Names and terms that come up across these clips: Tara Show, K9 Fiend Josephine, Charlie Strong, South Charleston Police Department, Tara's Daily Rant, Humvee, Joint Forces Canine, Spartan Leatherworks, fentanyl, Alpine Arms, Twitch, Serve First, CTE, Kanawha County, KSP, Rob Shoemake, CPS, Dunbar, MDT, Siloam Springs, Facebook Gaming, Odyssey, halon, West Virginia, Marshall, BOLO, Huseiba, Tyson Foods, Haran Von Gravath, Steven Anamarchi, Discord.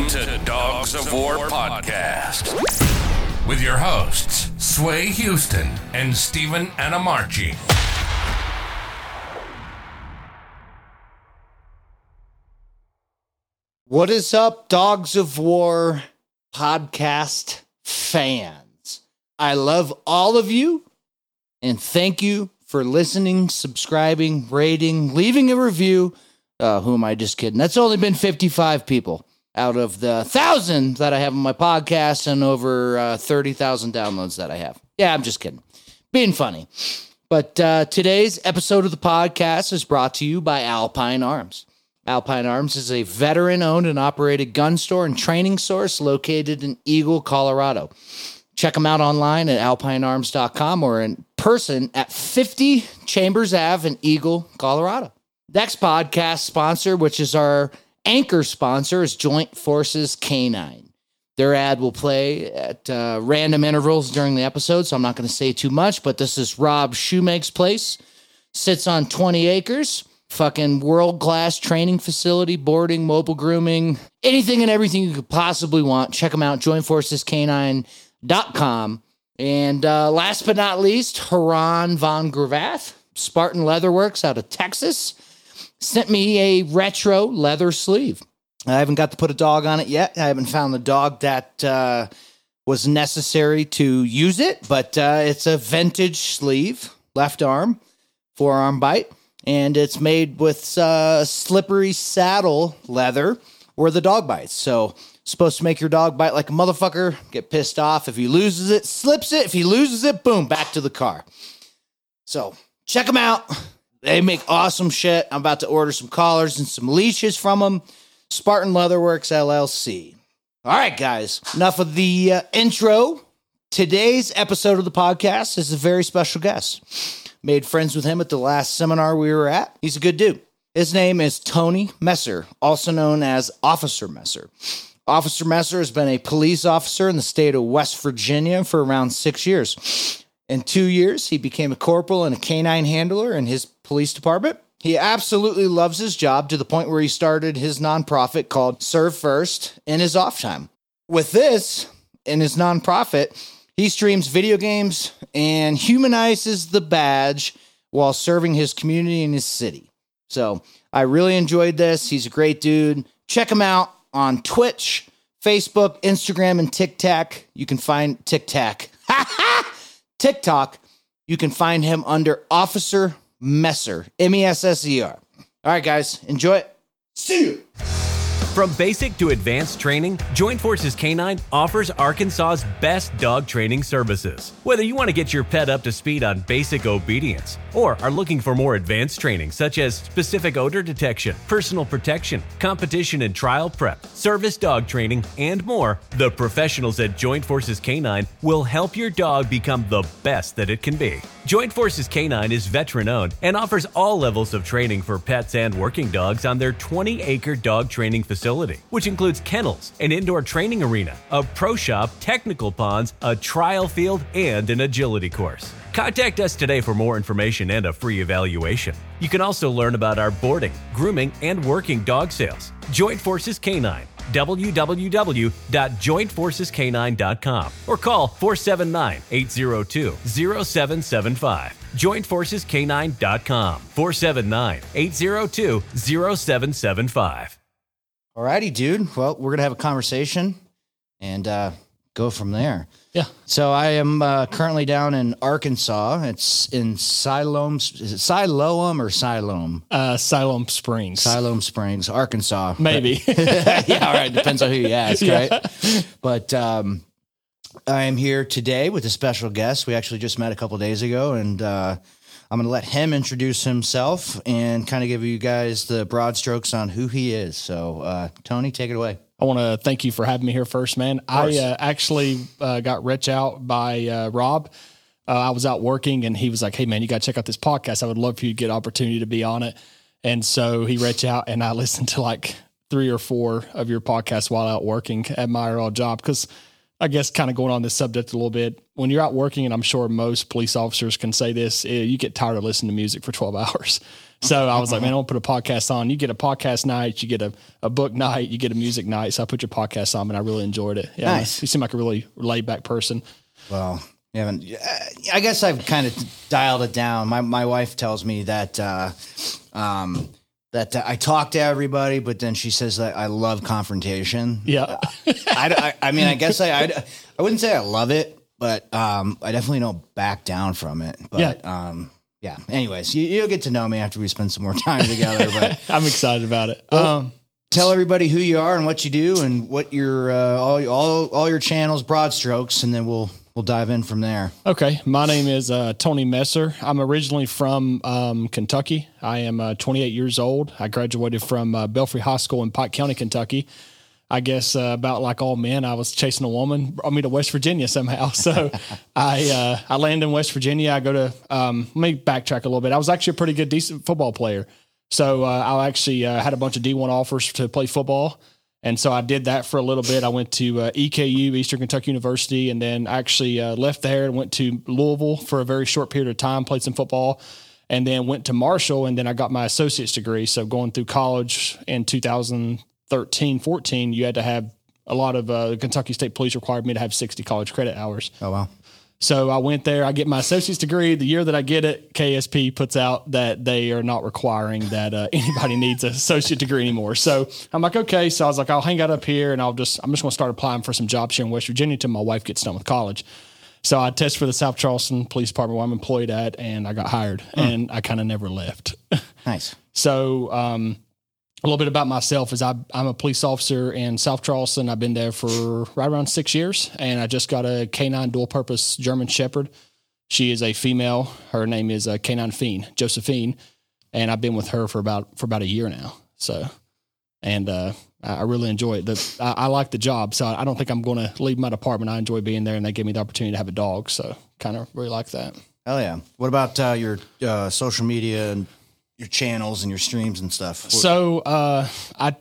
Welcome to Dogs of War Podcast with your hosts, Sway Houston and Steven Anamarchi. What is up, Dogs of War Podcast fans? I love all of you, and thank you for listening, subscribing, rating, leaving a review. Who am I? Just kidding. That's only been 55 people out of the 1,000 that I have on my podcast and over 30,000 downloads that I have. Yeah, I'm just kidding. Being funny. But today's episode of the podcast is brought to you by Alpine Arms. Alpine Arms is a veteran-owned and operated gun store and training source located in Eagle, Colorado. Check them out online at alpinearms.com or in person at 50 Chambers Ave in Eagle, Colorado. Next podcast sponsor, which is our anchor sponsor, is Joint Forces Canine. Their ad will play at random intervals during the episode, so I'm not going to say too much, but this is Rob Shoemake's place. Sits on 20 acres. Fucking world-class training facility, boarding, mobile grooming, anything and everything you could possibly want. Check them out, jointforcescanine.com. And last but not least, Haran Von Gravath, Spartan Leatherworks out of Texas, sent me a retro leather sleeve. I haven't got to put a dog on it yet. I haven't found the dog that was necessary to use it, but it's a vintage sleeve, left arm, forearm bite, and it's made with slippery saddle leather where the dog bites. So supposed to make your dog bite like a motherfucker, get pissed off. If he loses it, slips it. If he loses it, boom, back to the car. So check them out. They make awesome shit. I'm about to order some collars and some leashes from them. Spartan Leatherworks, LLC. All right, guys, enough of the intro. Today's episode of the podcast is a very special guest. Made friends with him at the last seminar we were at. He's a good dude. His name is Tony Messer, also known as Officer Messer. Officer Messer has been a police officer in the state of West Virginia for around 6 years. In 2 years, he became a corporal and a canine handler in his police department. He absolutely loves his job to the point where he started his nonprofit called Serve First in his off time. With this, in his nonprofit, he streams video games and humanizes the badge while serving his community and his city. So I really enjoyed this. He's a great dude. Check him out on Twitch, Facebook, Instagram, and TikTok. You can find TikTok, you can find him under Officer Messer, M-E-S-S-E-R. All right, guys, enjoy it. See you. From basic to advanced training, Joint Forces Canine offers Arkansas's best dog training services. Whether you want to get your pet up to speed on basic obedience or are looking for more advanced training such as specific odor detection, personal protection, competition and trial prep, service dog training, and more, the professionals at Joint Forces Canine will help your dog become the best that it can be. Joint Forces Canine is veteran-owned and offers all levels of training for pets and working dogs on their 20-acre dog training facility, which includes kennels, an indoor training arena, a pro shop, technical ponds, a trial field, and an agility course. Contact us today for more information and a free evaluation. You can also learn about our boarding, grooming, and working dog sales. Joint Forces Canine, www.jointforcescanine.com, or call 479-802-0775. Jointforcescanine.com, 479-802-0775. All righty, dude. Well, we're going to have a conversation and go from there. Yeah. So I am currently down in Arkansas. It's in Siloam. Is it Siloam or Siloam? Siloam Springs. Siloam Springs, Arkansas. Maybe. Yeah. All right. Depends on who you ask, right? Yeah. But I am here today with a special guest. We actually just met a couple of days ago, and I'm going to let him introduce himself and kind of give you guys the broad strokes on who he is. So, Tony, take it away. I want to thank you for having me here first, man. I actually got reached out by Rob. I was out working, and he was like, hey, man, you got to check out this podcast. I would love for you to get an opportunity to be on it. And so he reached out, and I listened to like 3 or 4 of your podcasts while out working at my old job because I guess kind of going on this subject a little bit, when you're out working, and I'm sure most police officers can say this, you get tired of listening to music for 12 hours. So I was like, man, I don't put a podcast on. You get a podcast night, you get a book night, you get a music night. So I put your podcast on and I really enjoyed it. Yeah, nice. You seem like a really laid back person. Well, yeah, I guess I've kind of dialed it down. My wife tells me that, that I talk to everybody, but then she says that I love confrontation. Yeah. I mean, I guess I wouldn't say I love it, but, I definitely don't back down from it, but, yeah. Yeah. Anyways, you'll get to know me after we spend some more time together. But I'm excited about it. Tell everybody who you are and what you do and what your all your channels, broad strokes, and then we'll dive in from there. Okay. My name is Tony Messer. I'm originally from Kentucky. I am 28 years old. I graduated from Belfry High School in Pike County, Kentucky. I guess about like all men, I was chasing a woman, brought me to West Virginia somehow. So I land in West Virginia. I go to, let me backtrack a little bit. I was actually a pretty good, decent football player. So I actually had a bunch of D1 offers to play football. And so I did that for a little bit. I went to EKU, Eastern Kentucky University, and then actually left there and went to Louisville for a very short period of time, played some football, and then went to Marshall. And then I got my associate's degree. So going through college in 2013, 14, you had to have a lot of Kentucky State Police required me to have 60 college credit hours. Oh, wow. So I went there, I get my associate's degree. The year that I get it, KSP puts out that they are not requiring that anybody needs an associate degree anymore. So I'm like, okay. So I was like, I'll hang out up here and I'm just going to start applying for some jobs here in West Virginia until my wife gets done with college. So I test for the South Charleston Police Department where I'm employed at, and I got hired and I kind of never left. Nice. So, a little bit about myself is I'm a police officer in South Charleston. I've been there for right around 6 years, and I just got a K9 dual-purpose German Shepherd. She is a female. Her name is K9 Fiend Josephine, and I've been with her for about a year now. So, and I really enjoy it. I like the job, so I don't think I'm going to leave my department. I enjoy being there, and they gave me the opportunity to have a dog, so kind of really like that. Hell yeah! What about your social media and your channels and your streams and stuff? So, and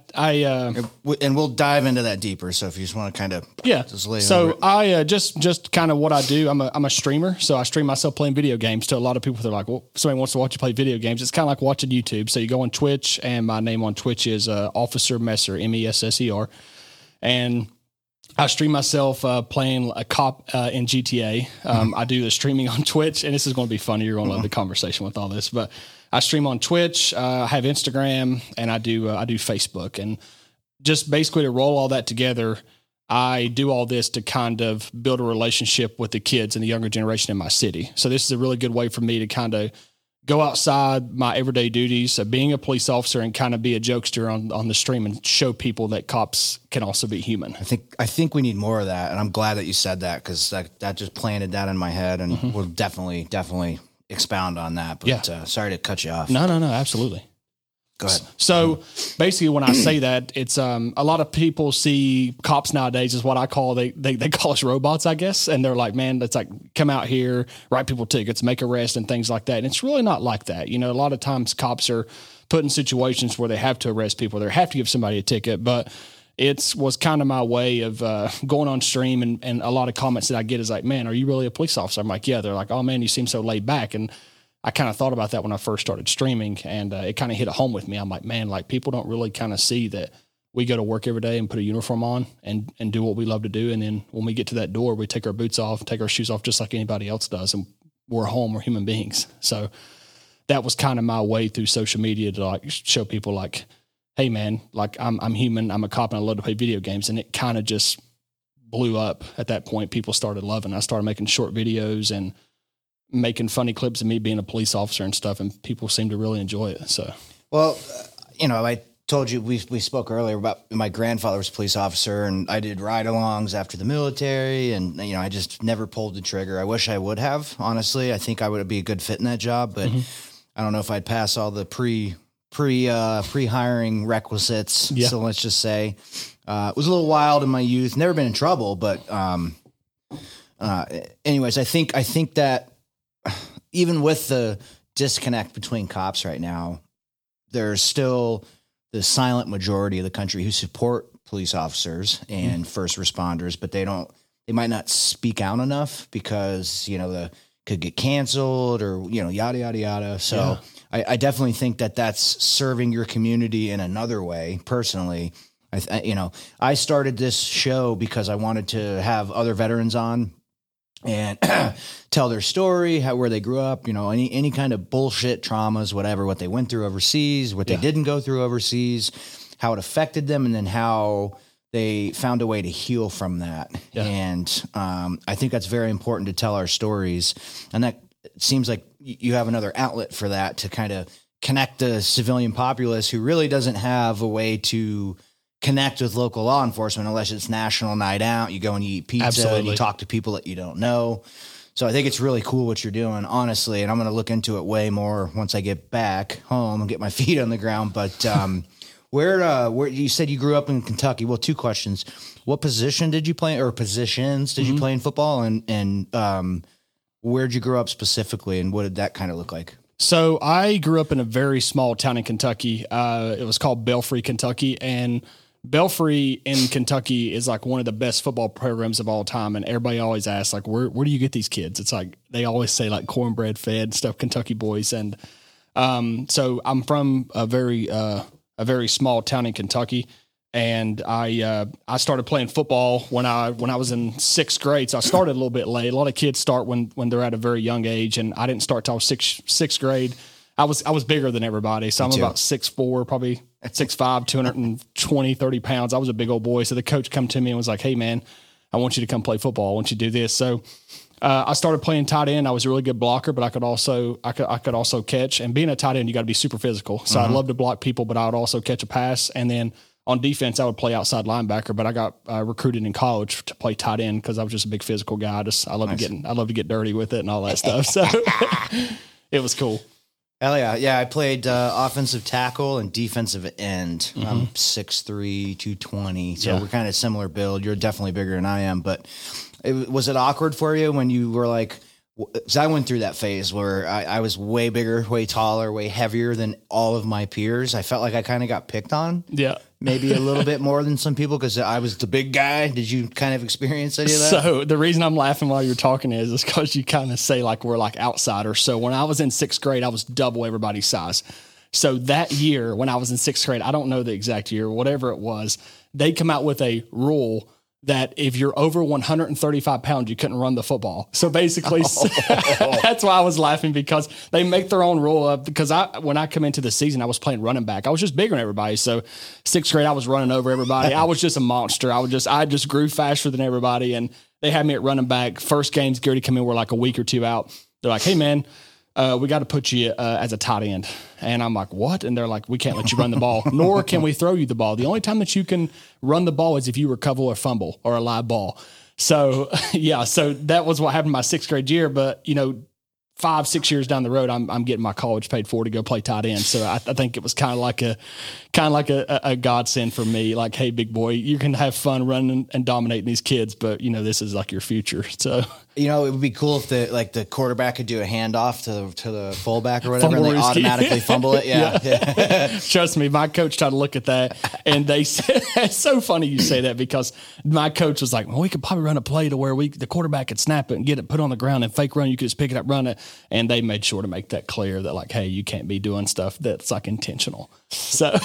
we'll dive into that deeper. So if you just want to kind of, yeah. So I, just kind of what I do. I'm a streamer. So I stream myself playing video games to a lot of people. They're like, well, somebody wants to watch you play video games. It's kind of like watching YouTube. So you go on Twitch, and my name on Twitch is Officer Messer, Messer. And I stream myself playing a cop in GTA. I do the streaming on Twitch, and this is going to be funny. You're going to love the conversation with all this, but I stream on Twitch, I have Instagram, and I do Facebook. And just basically to roll all that together, I do all this to kind of build a relationship with the kids and the younger generation in my city. So this is a really good way for me to kind of go outside my everyday duties of being a police officer and kind of be a jokester on the stream and show people that cops can also be human. I think we need more of that, and I'm glad that you said that, because that just planted that in my head, and we'll definitely expound on that, but yeah. Sorry to cut you off. No, absolutely. Go ahead. So basically when I say that, it's a lot of people see cops nowadays is what I call, they call us robots, I guess. And they're like, man, that's like, come out here, write people tickets, make arrests and things like that. And it's really not like that. You know, a lot of times cops are put in situations where they have to arrest people, they have to give somebody a ticket, but it was kind of my way of going on stream, and a lot of comments that I get is like, man, are you really a police officer? I'm like, yeah. They're like, oh, man, you seem so laid back. And I kind of thought about that when I first started streaming, and it kind of hit it home with me. I'm like, man, like people don't really kind of see that we go to work every day and put a uniform on and do what we love to do. And then when we get to that door, we take our boots off, take our shoes off just like anybody else does. And we're home, we're human beings. So that was kind of my way through social media to like show people like, hey man, like I'm human, I'm a cop, and I love to play video games. And it kind of just blew up at that point. People started loving it. I started making short videos and making funny clips of me being a police officer and stuff. And people seemed to really enjoy it. So, well, you know, I told you, we spoke earlier about my grandfather was a police officer, and I did ride-alongs after the military. And, you know, I just never pulled the trigger. I wish I would have, honestly. I think I would be a good fit in that job, but I don't know if I'd pass all the pre-hiring requisites. Yeah. So let's just say, it was a little wild in my youth, never been in trouble, but, anyways, I think that even with the disconnect between cops right now, there's still the silent majority of the country who support police officers and first responders, but they don't, they might not speak out enough because, you know, the could get canceled or, you know, yada, yada, yada. So yeah. I definitely think that that's serving your community in another way. Personally, I started this show because I wanted to have other veterans on and tell their story, where they grew up, you know, any kind of bullshit traumas, whatever, what they went through overseas, what they didn't go through overseas, how it affected them, and then how they found a way to heal from that. Yeah. And I think that's very important to tell our stories. And that it seems like you have another outlet for that to kind of connect the civilian populace who really doesn't have a way to connect with local law enforcement unless it's national night out. You go and you eat pizza and you talk to people that you don't know. So I think it's really cool what you're doing, honestly. And I'm going to look into it way more once I get back home and get my feet on the ground. But, Where you said you grew up in Kentucky. Well, two questions. What position did you play, or positions did you play in football, and where'd you grow up specifically, and what did that kind of look like? So I grew up in a very small town in Kentucky. It was called Belfry, Kentucky, and Belfry in Kentucky is like one of the best football programs of all time. And everybody always asks, like, where do you get these kids? It's like, they always say like cornbread fed stuff, Kentucky boys. And so I'm from a very small town in Kentucky. And I started playing football when I was in sixth grade. So I started a little bit late. A lot of kids start when they're at a very young age. And I didn't start till sixth grade. I was bigger than everybody. So I'm about 6'4", probably 6'5", 220, 30 pounds. I was a big old boy. So the coach come to me and was like, hey man, I want you to come play football. I want you to do this. So I started playing tight end. I was a really good blocker, but I could also catch. And being a tight end, you got to be super physical. So I love to block people, but I would also catch a pass. And then on defense, I would play outside linebacker. But I got recruited in college to play tight end because I was just a big physical guy. I love to get dirty with it and all that stuff. So it was cool. Hell yeah. Yeah, I played offensive tackle and defensive end. Mm-hmm. I'm 6'3", 220. So we're kind of similar build. You're definitely bigger than I am. But was it awkward for you when you were like, because I went through that phase where I was way bigger, way taller, way heavier than all of my peers. I felt like I kind of got picked on. Yeah. Maybe a little bit more than some people because I was the big guy. Did you kind of experience any of that? So the reason I'm laughing while you're talking is because you kind of say like we're like outsiders. So when I was in sixth grade, I was double everybody's size. So that year when I was in sixth grade, I don't know the exact year, whatever it was, they come out with a rule that if you're over 135 pounds, you couldn't run the football. So basically, that's why I was laughing because they make their own rule up. Because when I come into the season, I was playing running back. I was just bigger than everybody. So sixth grade, I was running over everybody. I was just a monster. I just grew faster than everybody. And they had me at running back. First game's Gary come in. We're like a week or two out. They're like, hey man, we got to put you as a tight end. And I'm like, what? And they're like, we can't let you run the ball, nor can we throw you the ball. The only time that you can run the ball is if you recover a fumble or a live ball. So, yeah, so that was what happened my sixth grade year. But, you know, 5-6 years down the road, I'm getting my college paid for to go play tight end. So I think it was kind of like a godsend for me. Like, hey, big boy, you can have fun running and dominating these kids, but you know, this is like your future. So, you know, it would be cool if the quarterback could do a handoff to the fullback or whatever, and they automatically fumble it. Yeah. Trust me, my coach tried to look at that, and they said, it's so funny you say that because my coach was like, well, we could probably run a play to where the quarterback could snap it and get it put on the ground and fake run. You could just pick it up, run it. And they made sure to make that clear that like, hey, you can't be doing stuff that's like intentional. So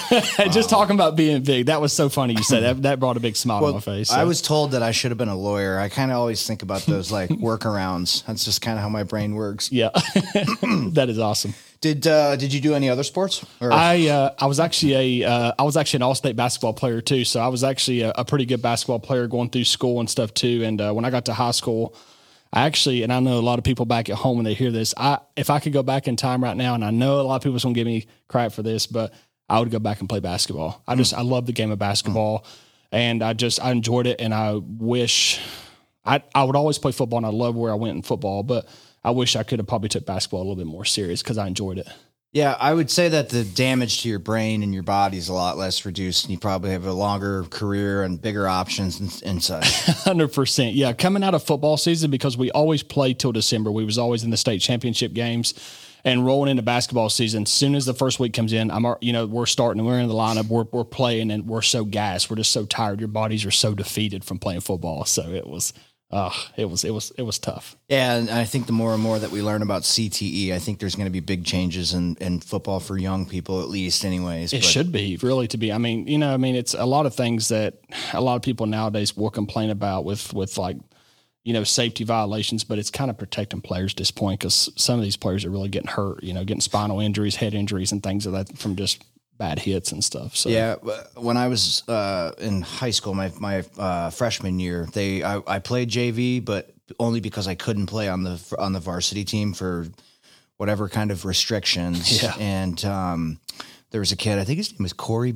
just talking about being big, that was so funny. You said that brought a big smile on my face. So. I was told that I should have been a lawyer. I kind of always think about those like workarounds. That's just kind of how my brain works. Yeah. That is awesome. Did you do any other sports? Or? I was actually an all-state basketball player too. So I was actually a pretty good basketball player going through school and stuff too. And when I got to high school, and I know a lot of people back at home when they hear this, if I could go back in time right now, and I know a lot of people's going to give me crap for this, but I would go back and play basketball. I love the game of basketball and I enjoyed it. And I wish I would always play football and I love where I went in football, but I wish I could have probably took basketball a little bit more serious because I enjoyed it. Yeah, I would say that the damage to your brain and your body is a lot less reduced, and you probably have a longer career and bigger options and such. 100%. Yeah, coming out of football season, because we always played till December. We was always in the state championship games, and rolling into basketball season. As soon as the first week comes in, we're starting. We're in the lineup. We're playing, and we're so gassed. We're just so tired. Your bodies are so defeated from playing football. So it was It was tough. Yeah. And I think the more and more that we learn about CTE, I think there's going to be big changes in football for young people, at least anyways. It should be really to be. I mean, you know, I mean, it's a lot of things that a lot of people nowadays will complain about with like, you know, safety violations, but it's kind of protecting players at this point because some of these players are really getting hurt, you know, getting spinal injuries, head injuries and things like that from just bad hits and stuff. So yeah, when I was in high school, my freshman year, I played JV, but only because I couldn't play on the varsity team for whatever kind of restrictions. Yeah. And there was a kid, I think his name was Corey.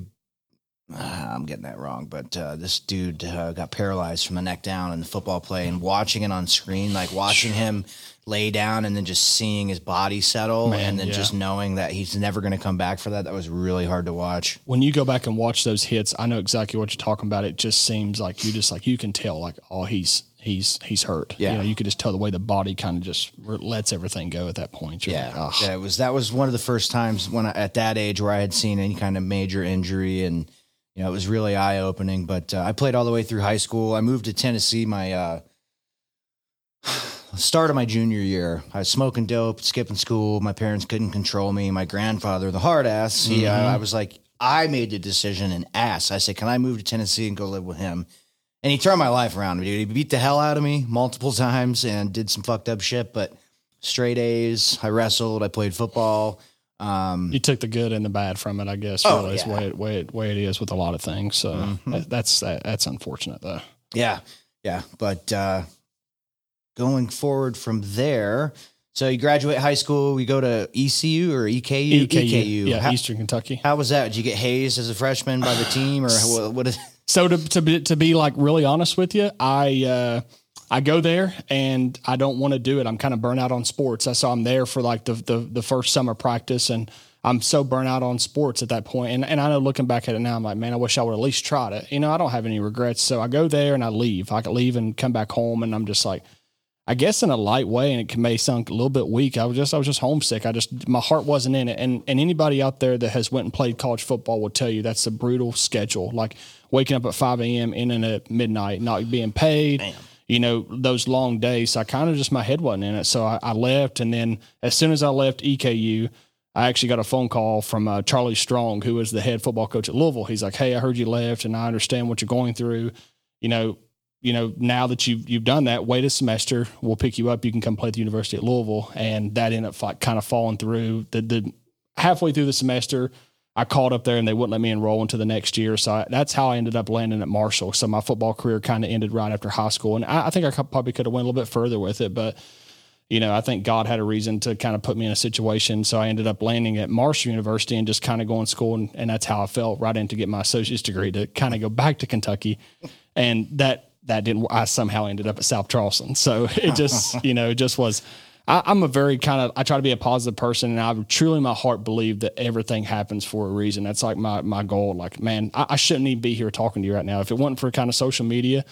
I'm getting that wrong, but this dude got paralyzed from the neck down in the football play, and watching it on screen, like watching him lay down and then just seeing his body settle just knowing that he's never going to come back for that. That was really hard to watch. When you go back and watch those hits, I know exactly what you're talking about. It just seems like you just like, you can tell like, oh, he's hurt. Yeah. You know, you could just tell the way the body kind of just lets everything go at that point. Like, that was one of the first times when at that age where I had seen any kind of major injury, and you know, it was really eye opening, but I played all the way through high school. I moved to Tennessee start of my junior year. I was smoking dope, skipping school. My parents couldn't control me. My grandfather, the hard ass, mm-hmm. I was like, I made the decision and asked. I said, can I move to Tennessee and go live with him? And he turned my life around, dude. He beat the hell out of me multiple times and did some fucked up shit, but straight A's. I wrestled. I played football. You took the good and the bad from it, I guess. Really, is way it is with a lot of things. So mm-hmm. that's unfortunate, though. Yeah. But going forward from there, so you graduate high school, we go to ECU or EKU? EKU. Yeah, Eastern Kentucky. How was that? Did you get hazed as a freshman by the team, or what? So to be like really honest with you, I go there and I don't want to do it. I'm kind of burnt out on sports. So I'm there for like the first summer practice, and I'm so burnt out on sports at that point. And I know looking back at it now, I'm like, man, I wish I would at least tried it. You know, I don't have any regrets. So I go there and I leave. I could leave and come back home, and I'm just like, I guess in a light way, and it may sound a little bit weak, I was just homesick. My heart wasn't in it. And anybody out there that has went and played college football will tell you that's a brutal schedule. Like waking up at 5 a.m., ending at midnight, not being paid. Damn. You know, those long days. I kind of just, my head wasn't in it. So I left. And then as soon as I left EKU, I actually got a phone call from Charlie Strong, who was the head football coach at Louisville. He's like, hey, I heard you left and I understand what you're going through. You know, now that you've done that, wait a semester, we'll pick you up. You can come play at the university at Louisville. And that ended up like kind of falling through the halfway through the semester. I called up there and they wouldn't let me enroll into the next year. So that's how I ended up landing at Marshall. So my football career kind of ended right after high school. And I think I probably could have went a little bit further with it, but you know, I think God had a reason to kind of put me in a situation. So I ended up landing at Marshall University and just kind of going to school. And that's how I felt right in to get my associate's degree to kind of go back to Kentucky. And that didn't, I somehow ended up at South Charleston. So it just, you know, it just was, I try to be a positive person, and I truly, my heart believe that everything happens for a reason. That's like my goal. Like, man, I shouldn't even be here talking to you right now. If it wasn't for kind of social media,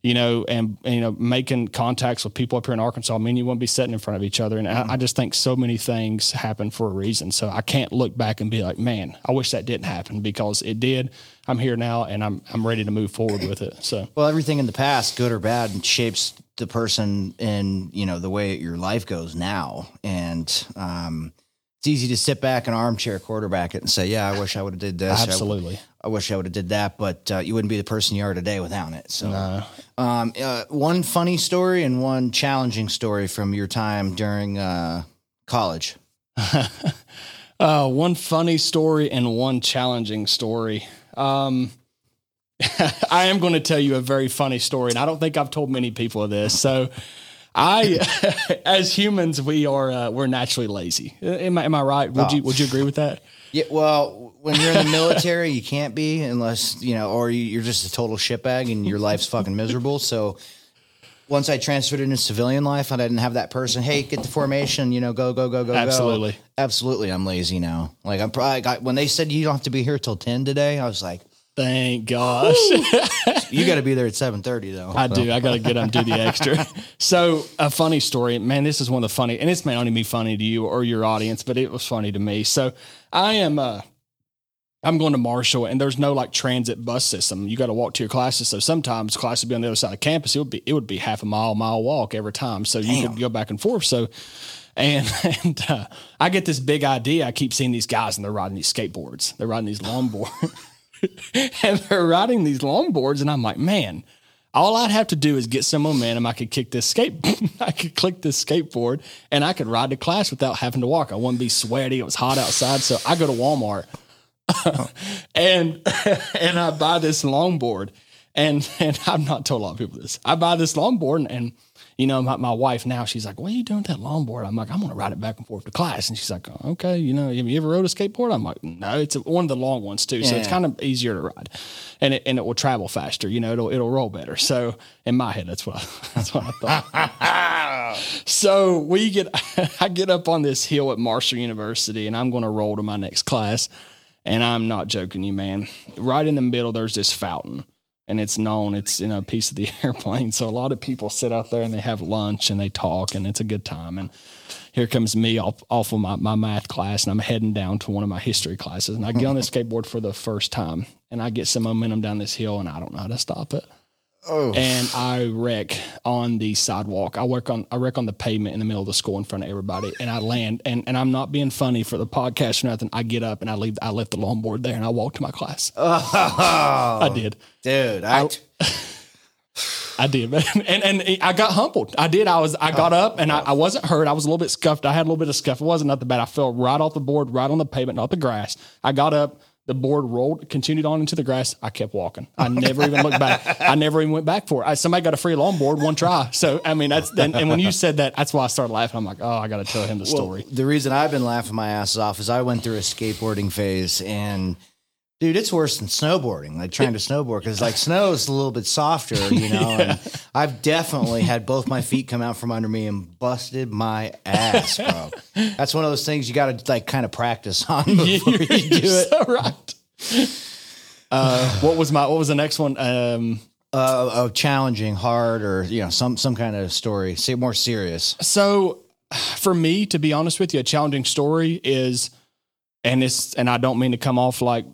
you know, and you know, making contacts with people up here in Arkansas, I mean, you wouldn't be sitting in front of each other. And I just think so many things happen for a reason. So I can't look back and be like, man, I wish that didn't happen, because it did. I'm here now, and I'm ready to move forward with it. So, well, everything in the past, good or bad, shapes the person and, you know, the way your life goes now. And, it's easy to sit back and armchair quarterback it and say, yeah, I wish I would have did this. Absolutely. I wish I would have did that, but you wouldn't be the person you are today without it. So, one funny story and one challenging story from your time during, college. One funny story and one challenging story. I am going to tell you a very funny story, and I don't think I've told many people of this. So as humans, we're naturally lazy. Am I right? Would you agree with that? Yeah. Well, when you're in the military, you can't be, unless, you know, or you're just a total shitbag and your life's fucking miserable. So once I transferred into civilian life and I didn't have that person, hey, get the formation, you know, go. Absolutely. Absolutely. I'm lazy now. Like I'm probably when they said you don't have to be here till 10 today, I was like, thank gosh. You got to be there at 7:30 though. I do. I got to get up and do the extra. So a funny story, man, this is one of the funny, and this may only be funny to you or your audience, but it was funny to me. So I am I'm going to Marshall, and there's no like transit bus system. You got to walk to your classes. So sometimes classes would be on the other side of campus. It would be half a mile walk every time. So you could go back and forth. So, and I get this big idea. I keep seeing these guys and they're riding these skateboards. They're riding these longboards And I'm like, man, all I'd have to do is get some momentum. I could kick this skateboard and I could ride to class without having to walk. I wouldn't be sweaty. It was hot outside. So I go to Walmart. and I buy this longboard, and I've not told a lot of people this. I buy this longboard, and you know, my wife now, she's like, "What are you doing with that longboard?" I'm like, "I'm going to ride it back and forth to class." And she's like, "Okay, you know, have you ever rode a skateboard?" I'm like, "No, it's one of the long ones too, so it's kind of easier to ride, and it will travel faster. You know, it'll roll better." So in my head, that's what I thought. So I get up on this hill at Marshall University, and I'm going to roll to my next class. And I'm not joking you, man. Right in the middle, there's this fountain, and it's a piece of the airplane. So a lot of people sit out there and they have lunch and they talk, and it's a good time. And here comes me off of my math class, and I'm heading down to one of my history classes. And I get on this skateboard for the first time, and I get some momentum down this hill, and I don't know how to stop it. Oh. And I wreck on the sidewalk. I wreck on the pavement in the middle of the school in front of everybody, and I land. And I'm not being funny for the podcast or nothing. I get up and I left the longboard there, and I walked to my class. Oh, I did, dude. I did, man. And I got humbled. I did. I got up, and I wasn't hurt. I was a little bit scuffed. I had a little bit of scuff. It wasn't nothing bad. I fell right off the board, right on the pavement, not the grass. I got up. The board rolled, continued on into the grass. I kept walking. I never even looked back. I never even went back for it. Somebody got a free longboard one try. So, I mean, and when you said that, that's why I started laughing. I'm like, oh, I got to tell him the story. The reason I've been laughing my ass off is I went through a skateboarding phase, and dude, it's worse than snowboarding, like trying to snowboard. Cause like snow is a little bit softer, you know, and I've definitely had both my feet come out from under me and busted my ass, bro. That's one of those things you got to like kind of practice on before you do it. So right. What was the next one? Challenging, hard, or, you know, some kind of story. Say more serious. So for me, to be honest with you, a challenging story is, and I don't mean to come off like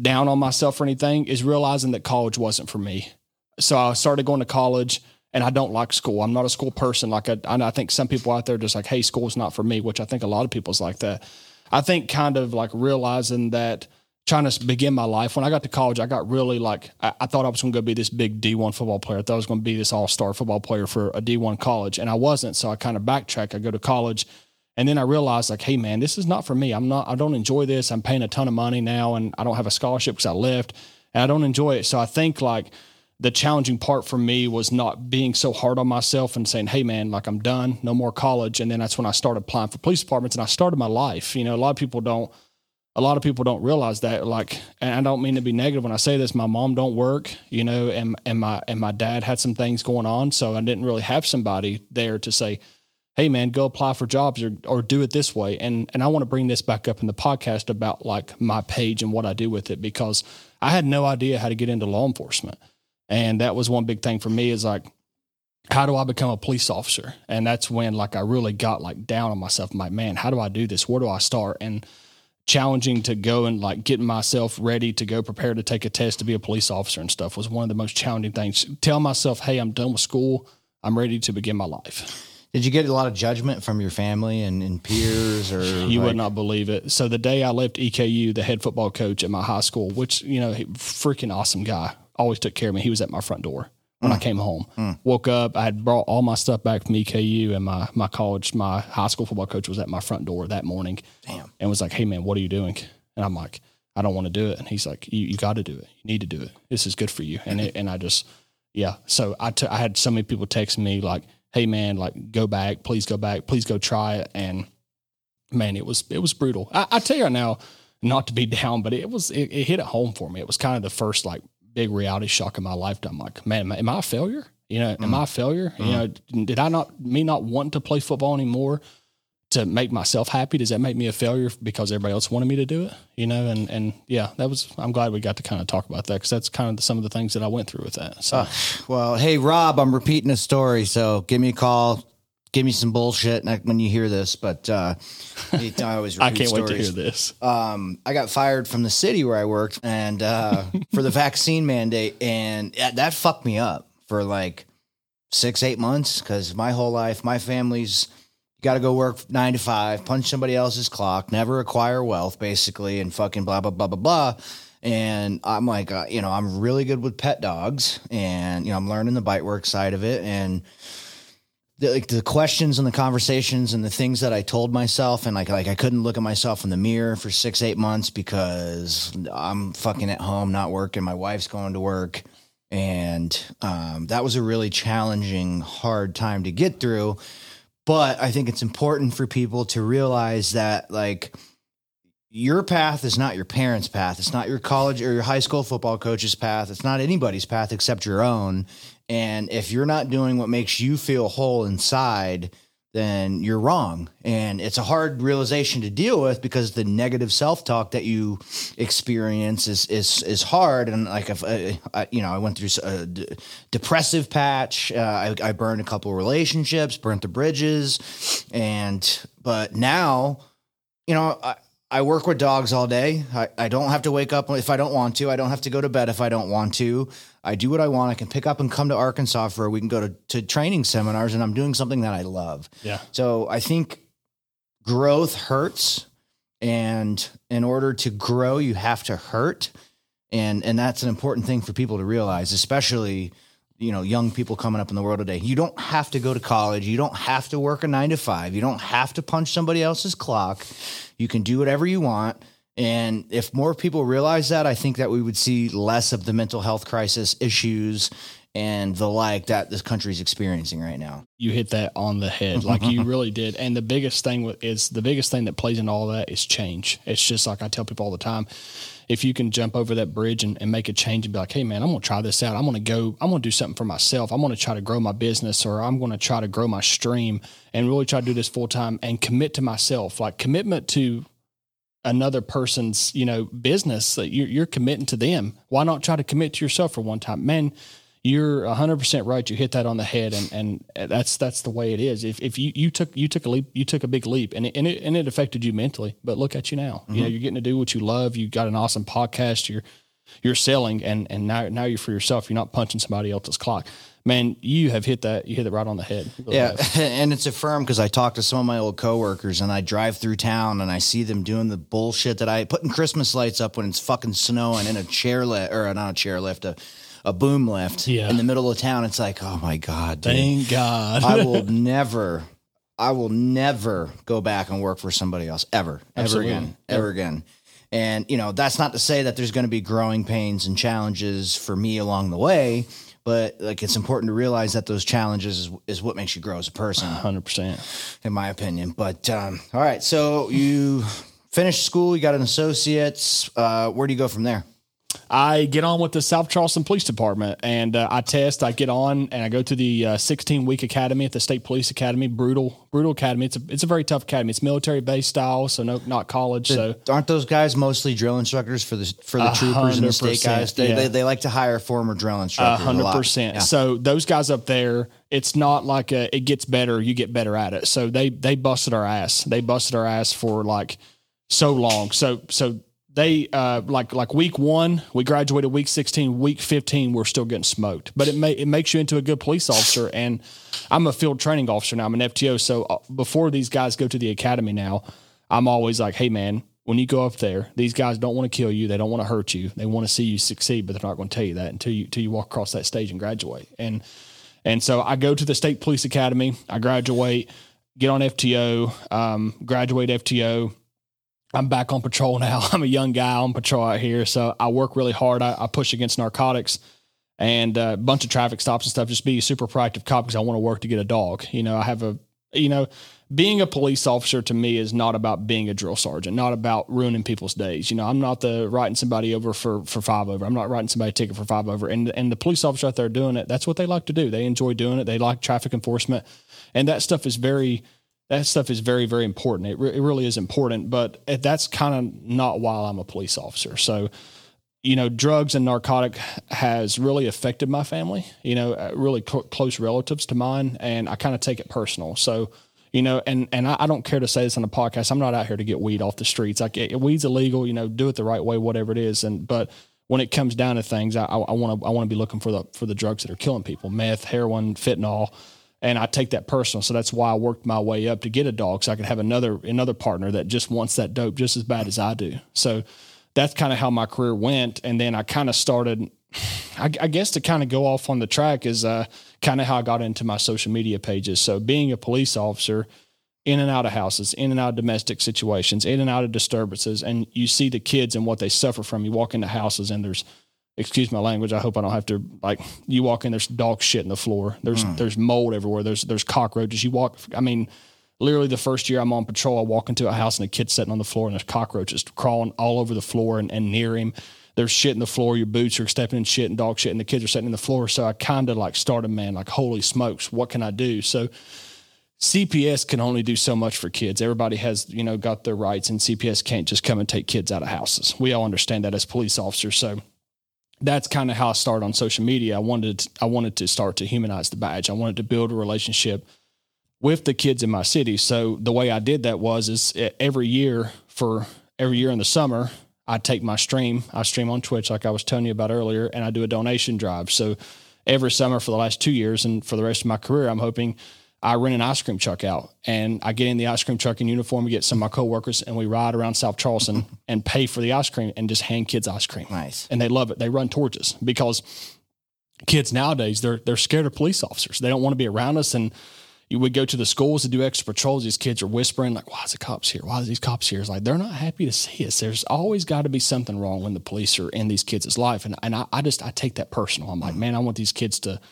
down on myself or anything, is realizing that college wasn't for me. So I started going to college, and I don't like school. I'm not a school person. Like I think some people out there are just like, hey, school's not for me, which I think a lot of people's like that. I think kind of like realizing that, trying to begin my life. When I got to college, I got really like, I thought I was going to go be this big D1 football player. I thought I was going to be this all-star football player for a D1 college. And I wasn't. So I kind of backtrack. I go to college, and then I realized like, hey man, this is not for me. I don't enjoy this. I'm paying a ton of money now, and I don't have a scholarship because I left, and I don't enjoy it. So I think like the challenging part for me was not being so hard on myself and saying, hey man, like I'm done, no more college. And then that's when I started applying for police departments, and I started my life. You know, a lot of people don't realize that. Like, and I don't mean to be negative when I say this, my mom don't work, you know, and my dad had some things going on. So I didn't really have somebody there to say, hey man, go apply for jobs or do it this way. And I want to bring this back up in the podcast about like my page and what I do with it, because I had no idea how to get into law enforcement. And that was one big thing for me, is like, how do I become a police officer? And that's when like I really got like down on myself. I'm like, man, how do I do this? Where do I start? And challenging to go and like getting myself ready to go prepare to take a test to be a police officer and stuff was one of the most challenging things. Tell myself, hey, I'm done with school. I'm ready to begin my life. Did you get a lot of judgment from your family and peers? Or you would not believe it. So the day I left EKU, the head football coach at my high school, which, you know, freaking awesome guy, always took care of me. He was at my front door when I came home. Woke up, I had brought all my stuff back from EKU, and my high school football coach was at my front door that morning. Damn. And was like, hey man, what are you doing? And I'm like, I don't want to do it. And he's like, you got to do it. You need to do it. This is good for you. And So I had so many people text me like, hey man, like go back, please go try it. And man, it was brutal. I tell you right now, not to be down, but it hit it home for me. It was kind of the first like big reality shock in my life. I'm like, man, am I a failure? You know, am I a failure? You know, did I not want to play football anymore to make myself happy? Does that make me a failure because everybody else wanted me to do it? You know, and yeah, I'm glad we got to kind of talk about that, because that's kind of some of the things that I went through with that. So, well, hey Rob, I'm repeating a story. So give me a call, give me some bullshit when you hear this, but I always read I can't stories. Wait to hear this. I got fired from the city where I worked and for the vaccine mandate, and that fucked me up for like 6-8 months because my whole life, my family's got to go work 9 to 5, punch somebody else's clock, never acquire wealth, basically, and fucking blah, blah, blah, blah, blah. And I'm like, I'm really good with pet dogs, and, I'm learning the bite work side of it, and the questions and the conversations and the things that I told myself, and like I couldn't look at myself in the mirror for 6-8 months because I'm fucking at home, not working. My wife's going to work. And that was a really challenging, hard time to get through. But I think it's important for people to realize that, like, your path is not your parents' path. It's not your college or your high school football coach's path. It's not anybody's path except your own. And if you're not doing what makes you feel whole inside, then you're wrong. And it's a hard realization to deal with because the negative self-talk that you experience is hard. And like, if I went through a depressive patch, I burned a couple of relationships, burnt the bridges. But now, I work with dogs all day. I don't have to wake up if I don't want to. I don't have to go to bed if I don't want to. I do what I want. I can pick up and come to Arkansas for a week and go to training seminars, and I'm doing something that I love. Yeah. So I think growth hurts, and in order to grow, you have to hurt. And that's an important thing for people to realize, especially, young people coming up in the world today. You don't have to go to college. You don't have to work a 9 to 5. You don't have to punch somebody else's clock. You can do whatever you want. And if more people realize that, I think that we would see less of the mental health crisis issues and the like that this country's experiencing right now. You hit that on the head. Like you really did. And the biggest thing that plays into all that is change. It's just like I tell people all the time. If you can jump over that bridge and make a change and be like, hey, man, I'm going to try this out. I'm going to do something for myself. I'm going to try to grow my business, or I'm going to try to grow my stream and really try to do this full time and commit to myself. Like commitment to another person's, business that you're committing to them. Why not try to commit to yourself for one time? Man, you're 100% right. You hit that on the head, and that's the way it is. If you took a big leap, and it affected you mentally, but look at you now. Mm-hmm. You're getting to do what you love. You got an awesome podcast. You're selling, and now you're for yourself. You're not punching somebody else's clock. Man, you have hit that. You hit it right on the head. Really yeah, nice. And it's affirmed because I talk to some of my old coworkers, and I drive through town, and I see them doing the bullshit that I putting Christmas lights up when it's fucking snowing in a chairlift or not a chairlift. A boom lift in the middle of town. It's like, oh my God, dude. Thank God. I will never go back and work for somebody else ever, Absolutely. ever again. And that's not to say that there's going to be growing pains and challenges for me along the way, but like, it's important to realize that those challenges is what makes you grow as a person. 100%. In my opinion. But, all right. So you finished school, you got an associate's, where do you go from there? I get on with the South Charleston Police Department, and I get on, and I go to the 16-week academy at the State Police Academy. Brutal academy. It's a very tough academy. It's military-based style, so not college. So aren't those guys mostly drill instructors for the troopers and the state guys? They like to hire former drill instructors. 100%. So those guys up there. It's not like it gets better. You get better at it. So they busted our ass. They busted our ass for like so long. So. They like week 1, we graduated week 16, week 15, we're still getting smoked, but it makes you into a good police officer. And I'm a field training officer now. I'm an FTO. So before these guys go to the academy now, I'm always like, hey man, when you go up there, these guys don't want to kill you. They don't want to hurt you. They want to see you succeed, but they're not going to tell you that until you walk across that stage and graduate. And so I go to the State Police Academy. I graduate, get on FTO, graduate FTO. I'm back on patrol now. I'm a young guy on patrol out here. So I work really hard. I push against narcotics and a bunch of traffic stops and stuff. Just be a super proactive cop because I want to work to get a dog. Being a police officer to me is not about being a drill sergeant, not about ruining people's days. I'm not writing somebody over for 5 over. I'm not writing somebody a ticket for 5 over. And the police officer out there doing it, that's what they like to do. They enjoy doing it. They like traffic enforcement. And that stuff is very, very important. It really is important, but that's kind of not why I'm a police officer. So you know, drugs and narcotic has really affected my family, you know, really close relatives to mine. And I kind of take it personal. So, you know, and I don't care to say this on a podcast. I'm not out here to get weed off the streets. Weed's illegal, you know, do it the right way, whatever it is. But when it comes down to things, I want to be looking for the drugs that are killing people, meth, heroin, fentanyl. And I take that personal. So that's why I worked my way up to get a dog, so I could have another partner that just wants that dope just as bad as I do. So that's kind of how my career went. And then I kind of started, I guess to kind of go off on the track is kind of how I got into my social media pages. So being a police officer, in and out of houses, in and out of domestic situations, in and out of disturbances. And you see the kids and what they suffer from. You walk into houses and there's, excuse my language, I hope I don't have to, like, you walk in, there's dog shit in the floor. There's mold everywhere. There's cockroaches. You walk, I mean, literally the first year I'm on patrol, I walk into a house and a kid's sitting on the floor and there's cockroaches crawling all over the floor and near him. There's shit in the floor. Your boots are stepping in shit and dog shit and the kids are sitting in the floor. So I kind of like started, man, like, holy smokes, what can I do? So CPS can only do so much for kids. Everybody has, you know, got their rights, and CPS can't just come and take kids out of houses. We all understand that as police officers. So that's kind of how I started on social media. I wanted to start to humanize the badge. I wanted to build a relationship with the kids in my city. So the way I did that was every year in the summer, I take my stream. I stream on Twitch, like I was telling you about earlier, and I do a donation drive. So every summer for the last 2 years and for the rest of my career, I'm hoping I rent an ice cream truck out, and I get in the ice cream truck in uniform, get some of my coworkers, and we ride around South Charleston and pay for the ice cream and just hand kids ice cream. Nice. And they love it. They run towards us because kids nowadays, they're scared of police officers. They don't want to be around us. And you would go to the schools to do extra patrols. These kids are whispering, like, why is the cops here? Why are these cops here? It's like, they're not happy to see us. There's always got to be something wrong when the police are in these kids' life. And I take that personal. I'm like, man, I want these kids to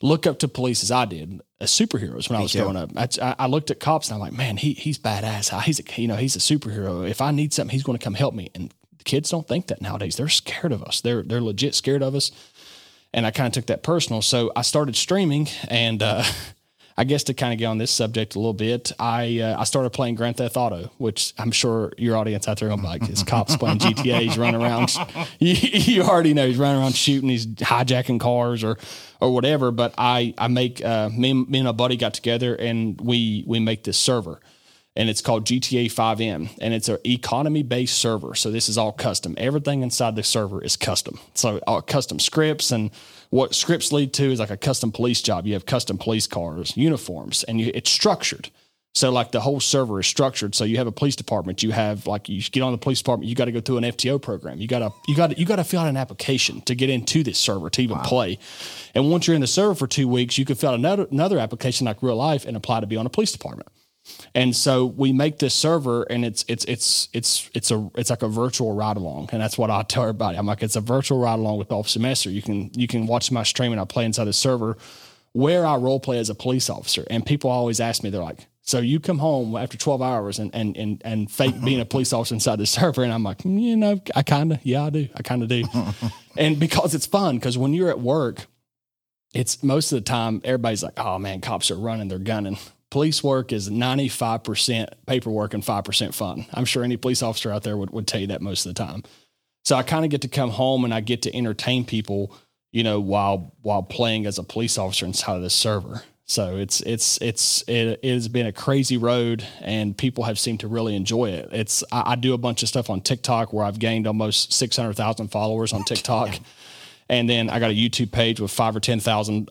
look up to police as I did as superheroes when I was growing up. I looked at cops and I'm like, man, he's badass. He's a superhero. If I need something, he's going to come help me. And the kids don't think that nowadays. They're scared of us. They're legit scared of us. And I kind of took that personal. So I started streaming, and I guess to kind of get on this subject a little bit, I started playing Grand Theft Auto, which I'm sure your audience out there on like is cops playing GTA. He's running around. You already know he's running around shooting. He's hijacking cars or whatever. But I make me and my buddy got together and we make this server, and it's called GTA 5M, and it's an economy based server. So this is all custom. Everything inside the server is custom. So all custom scripts, and what scripts lead to is like a custom police job. You have custom police cars, uniforms, and it's structured. So like the whole server is structured. So you have a police department. You have like, you get on the police department, you got to go through an FTO program. You got to fill out an application to get into this server to even play. And once you're in the server for 2 weeks, you can fill out another application like real life and apply to be on a police department. And so we make this server, and it's like a virtual ride along. And that's what I tell everybody. I'm like, it's a virtual ride along with Officer Messer. You can watch my stream and I play inside the server where I role play as a police officer. And people always ask me, they're like, so you come home after 12 hours and fake being a police officer inside the server. And I'm like, you know, I kind of do. And because it's fun. 'Cause when you're at work, it's most of the time everybody's like, oh man, cops are running, they're gunning. Police work is 95% paperwork and 5% fun. I'm sure any police officer out there would tell you that most of the time. So I kind of get to come home and I get to entertain people, you know, while playing as a police officer inside of this server. So it has been a crazy road, and people have seemed to really enjoy it. I do a bunch of stuff on TikTok where I've gained almost 600,000 followers on TikTok. Yeah. And then I got a YouTube page with 5,000 or 10,000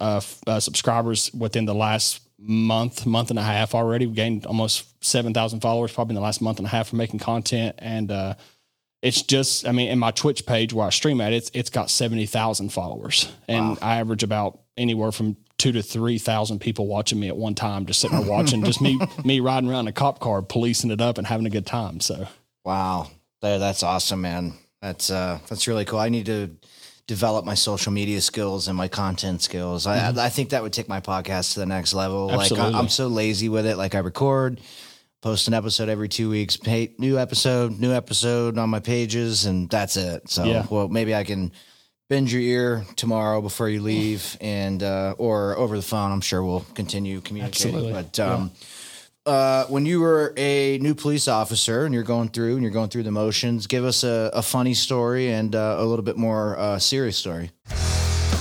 subscribers within the last month and a half already. We gained almost 7,000 followers probably in the last month and a half for making content. And it's just, I mean, in my Twitch page where I stream at, it's got 70,000 followers. And wow. I average about anywhere from 2,000 to 3,000 people watching me at one time, just sitting there watching just me riding around in a cop car, policing it up and having a good time. So wow, that's awesome, man. That's really cool. I need to develop my social media skills and my content skills. I think that would take my podcast to the next level. Absolutely. Like I'm so lazy with it. Like I record, post an episode every 2 weeks, new episode on my pages, and that's it. So, Well, maybe I can bend your ear tomorrow before you leave, and or over the phone. I'm sure we'll continue communicating. Absolutely. But when you were a new police officer and you're going through the motions, give us a funny story and a little bit more serious story.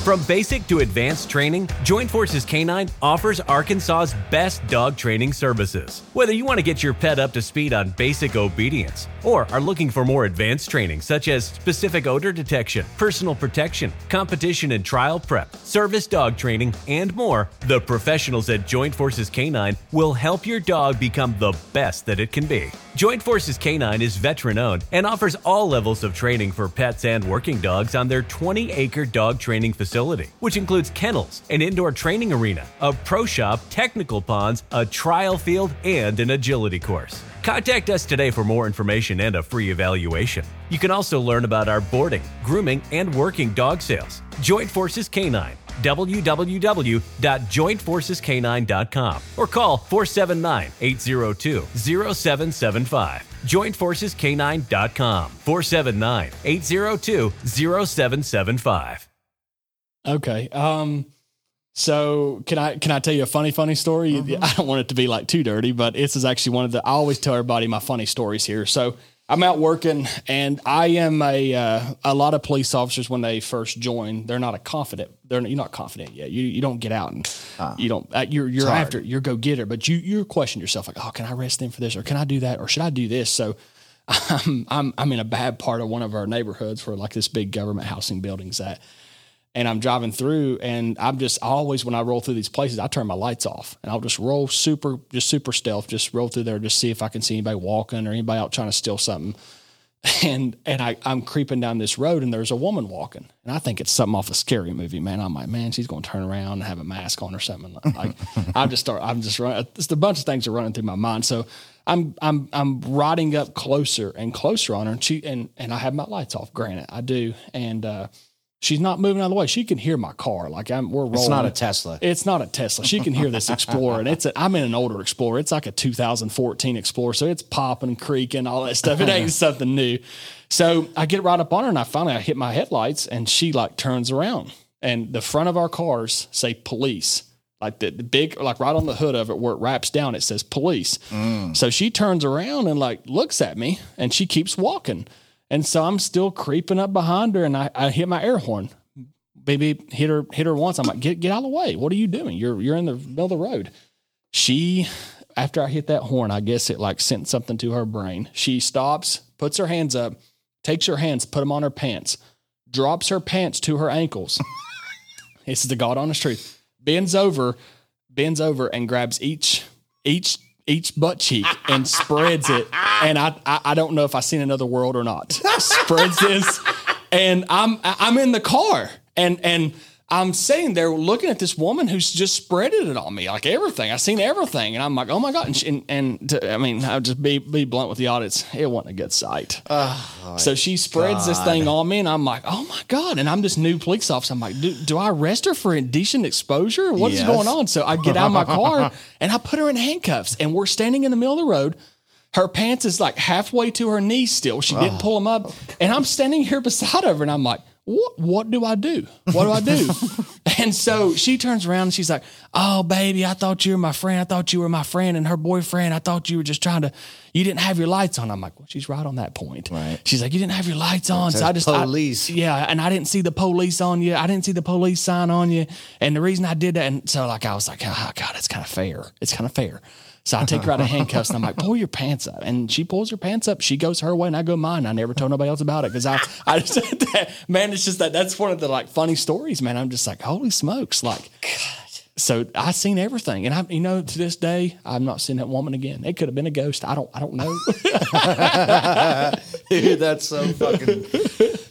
From basic to advanced training, Joint Forces Canine offers Arkansas's best dog training services. Whether you want to get your pet up to speed on basic obedience or are looking for more advanced training such as specific odor detection, personal protection, competition and trial prep, service dog training, and more, the professionals at Joint Forces Canine will help your dog become the best that it can be. Joint Forces Canine is veteran-owned and offers all levels of training for pets and working dogs on their 20-acre dog training facility, which includes kennels, an indoor training arena, a pro shop, technical ponds, a trial field, and an agility course. Contact us today for more information and a free evaluation. You can also learn about our boarding, grooming, and working dog sales. Joint Forces Canine, www.jointforcescanine.com, or call 479-802-0775. jointforcescanine.com, 479-802-0775. Okay. So can I tell you a funny story? Mm-hmm. I don't want it to be like too dirty, but this is actually one of the, I always tell everybody my funny stories here. So I'm out working, and I am a lot of police officers when they first join, they're not a confident. You're not confident yet. You don't get out and you don't, you're after, you're go getter, but you're questioning yourself like, oh, can I arrest them for this? Or can I do that? Or should I do this? So I'm in a bad part of one of our neighborhoods where like this big government housing building's at. And I'm driving through, and I'm just always, when I roll through these places, I turn my lights off, and I'll just roll super stealth, just roll through there, just see if I can see anybody walking or anybody out trying to steal something. And I'm creeping down this road, and there's a woman walking, and I think it's something off a scary movie, man. I'm like, man, she's going to turn around and have a mask on or something. Like I'm just running. Just a bunch of things are running through my mind. So I'm riding up closer and closer on her, and she, and I have my lights off. Granted, I do. And, she's not moving out of the way. She can hear my car. Like we're rolling. It's not a Tesla. She can hear this Explorer, and I'm in an older Explorer. It's like a 2014 Explorer, so it's popping, creaking, all that stuff. It ain't something new. So I get right up on her, and I finally hit my headlights, and she like turns around, and the front of our cars say police, like the big, like right on the hood of it where it wraps down, it says police. So she turns around and like looks at me, and she keeps walking. And so I'm still creeping up behind her, and I hit my air horn. Baby, hit her once. I'm like, get out of the way. What are you doing? You're in the middle of the road. She, after I hit that horn, I guess it like sent something to her brain. She stops, puts her hands up, takes her hands, put them on her pants, drops her pants to her ankles. This is the God honest truth. Bends over and grabs each butt cheek and spreads it. And I don't know if I've seen Another World or not. Spreads this. And I'm in the car, and I'm sitting there looking at this woman who's just spreaded it on me. Like everything, I've seen everything. And I'm like, oh my God. And I'll just be blunt with the audience. It wasn't a good sight. So she spreads this thing on me, and I'm like, oh my God. And I'm this new police officer. I'm like, do I arrest her for indecent exposure? What is going on? So I get out of my car, and I put her in handcuffs, and we're standing in the middle of the road. Her pants is like halfway to her knees still. She didn't pull them up. And I'm standing here beside her, and I'm like, what do I do? What do I do? And so she turns around, and she's like, oh, baby, I thought you were my friend. I thought you were my friend and her boyfriend. I thought you were just trying to, you didn't have your lights on. I'm like, well, she's right on that point. Right. She's like, you didn't have your lights on. So police. And I didn't see the police on you. I didn't see the police sign on you. And the reason I did that, and so like, I was like, oh, God, it's kind of fair. It's kind of fair. So I take her out of handcuffs, and I'm like, pull your pants up. And she pulls her pants up. She goes her way, and I go mine. I never told nobody else about it because I just said that. Man, it's just that's one of the like funny stories, man. I'm just like, holy smokes. Like, God. So I seen everything. And I, to this day, I've not seen that woman again. It could have been a ghost. I don't know. Dude, that's so fucking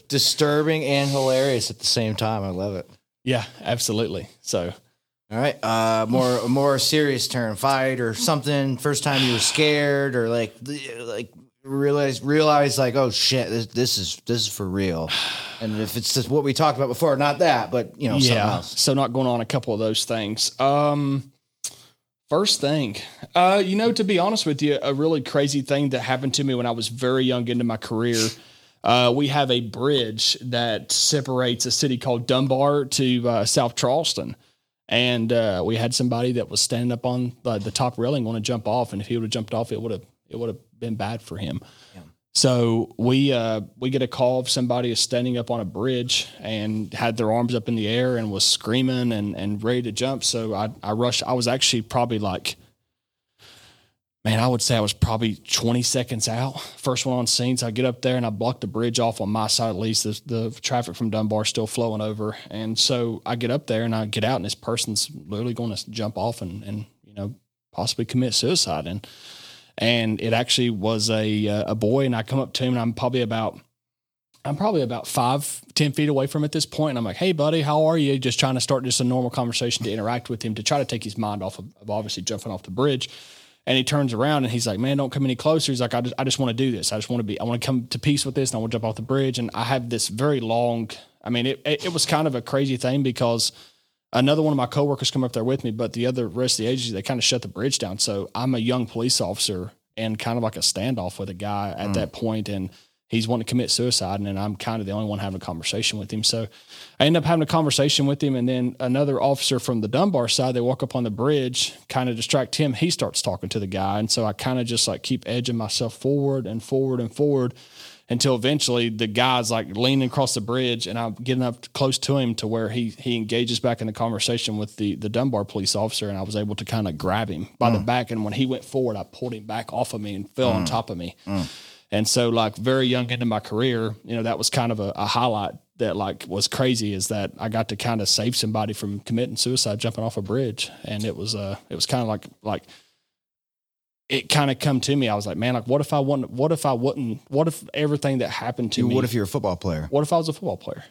disturbing and hilarious at the same time. I love it. Yeah, absolutely. So. All right. More serious turn, fight or something. First time you were scared or like realize like, oh shit, this is for real. And if it's just what we talked about before, not that, but something else. So not going on a couple of those things. First thing, to be honest with you, a really crazy thing that happened to me when I was very young into my career. We have a bridge that separates a city called Dunbar to South Charleston. And we had somebody that was standing up on the top railing want to jump off, and if he would have jumped off, it would have been bad for him. Yeah. So we get a call of somebody is standing up on a bridge and had their arms up in the air and was screaming and ready to jump. So I rushed. I was actually probably like, man, I would say I was probably 20 seconds out. First one on scene. So I get up there and I block the bridge off on my side, at least the traffic from Dunbar still flowing over. And so I get up there and I get out, and this person's literally going to jump off and you know, possibly commit suicide. And it actually was a boy, and I come up to him, and I'm probably about 5-10 feet away from him at this point. And I'm like, hey, buddy, how are you? Just trying to start just a normal conversation to interact with him, to try to take his mind off of obviously jumping off the bridge. And he turns around and he's like, man, don't come any closer. He's like, I just want to do this. I want to come to peace with this, and I want to jump off the bridge. And I have this very long, I mean, it was kind of a crazy thing because another one of my coworkers come up there with me, but the other rest of the agency, they kind of shut the bridge down. So I'm a young police officer and kind of like a standoff with a guy at that point, and he's wanting to commit suicide, and then I'm kind of the only one having a conversation with him. So I end up having a conversation with him, and then another officer from the Dunbar side, they walk up on the bridge, kind of distract him. He starts talking to the guy, and so I kind of just like keep edging myself forward and forward and forward until eventually the guy's like leaning across the bridge, and I'm getting up close to him to where he engages back in the conversation with the Dunbar police officer, and I was able to kind of grab him by the back. And when he went forward, I pulled him back off of me and fell on top of me. And so like very young into my career, you know, that was kind of a highlight that like was crazy, is that I got to kind of save somebody from committing suicide, jumping off a bridge. And it was kind of like, it kind of come to me. I was like, man, like, what if everything that happened to me, what if you're a football player? What if I was a football player?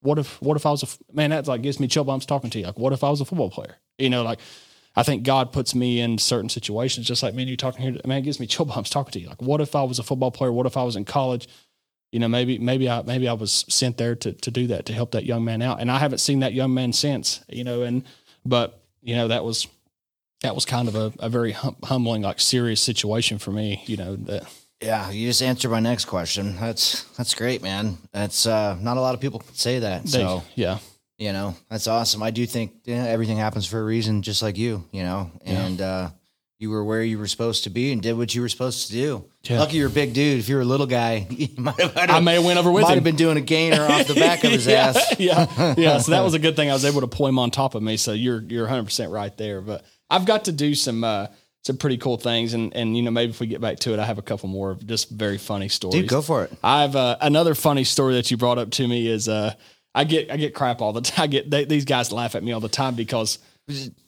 What if I was man, that like gives me chill bumps talking to you. Like, what if I was a football player? You know, like, I think God puts me in certain situations, just like me and you talking here, man, it gives me chill bumps talking to you. Like, what if I was a football player? What if I was in college? You know, maybe I was sent there to do that, to help that young man out. And I haven't seen that young man since, you know, but you know, that was kind of a very humbling, like serious situation for me, you know. That. Yeah, you just answered my next question. That's great, man. That's not a lot of people can say that. So yeah, you know, that's awesome. I do think everything happens for a reason, just like you know, and you were where you were supposed to be and did what you were supposed to do. Yeah. Lucky you're a big dude. If you were a little guy, you I may have went over with him. Might have been doing a gainer off the back of his ass. Yeah. So that was a good thing. I was able to pull him on top of me. So you're 100% right there, but. I've got to do some pretty cool things, and you know, maybe if we get back to it, I have a couple more of just very funny stories. Dude, go for it. I have another funny story that you brought up to me is I get crap all the time. These guys laugh at me all the time because.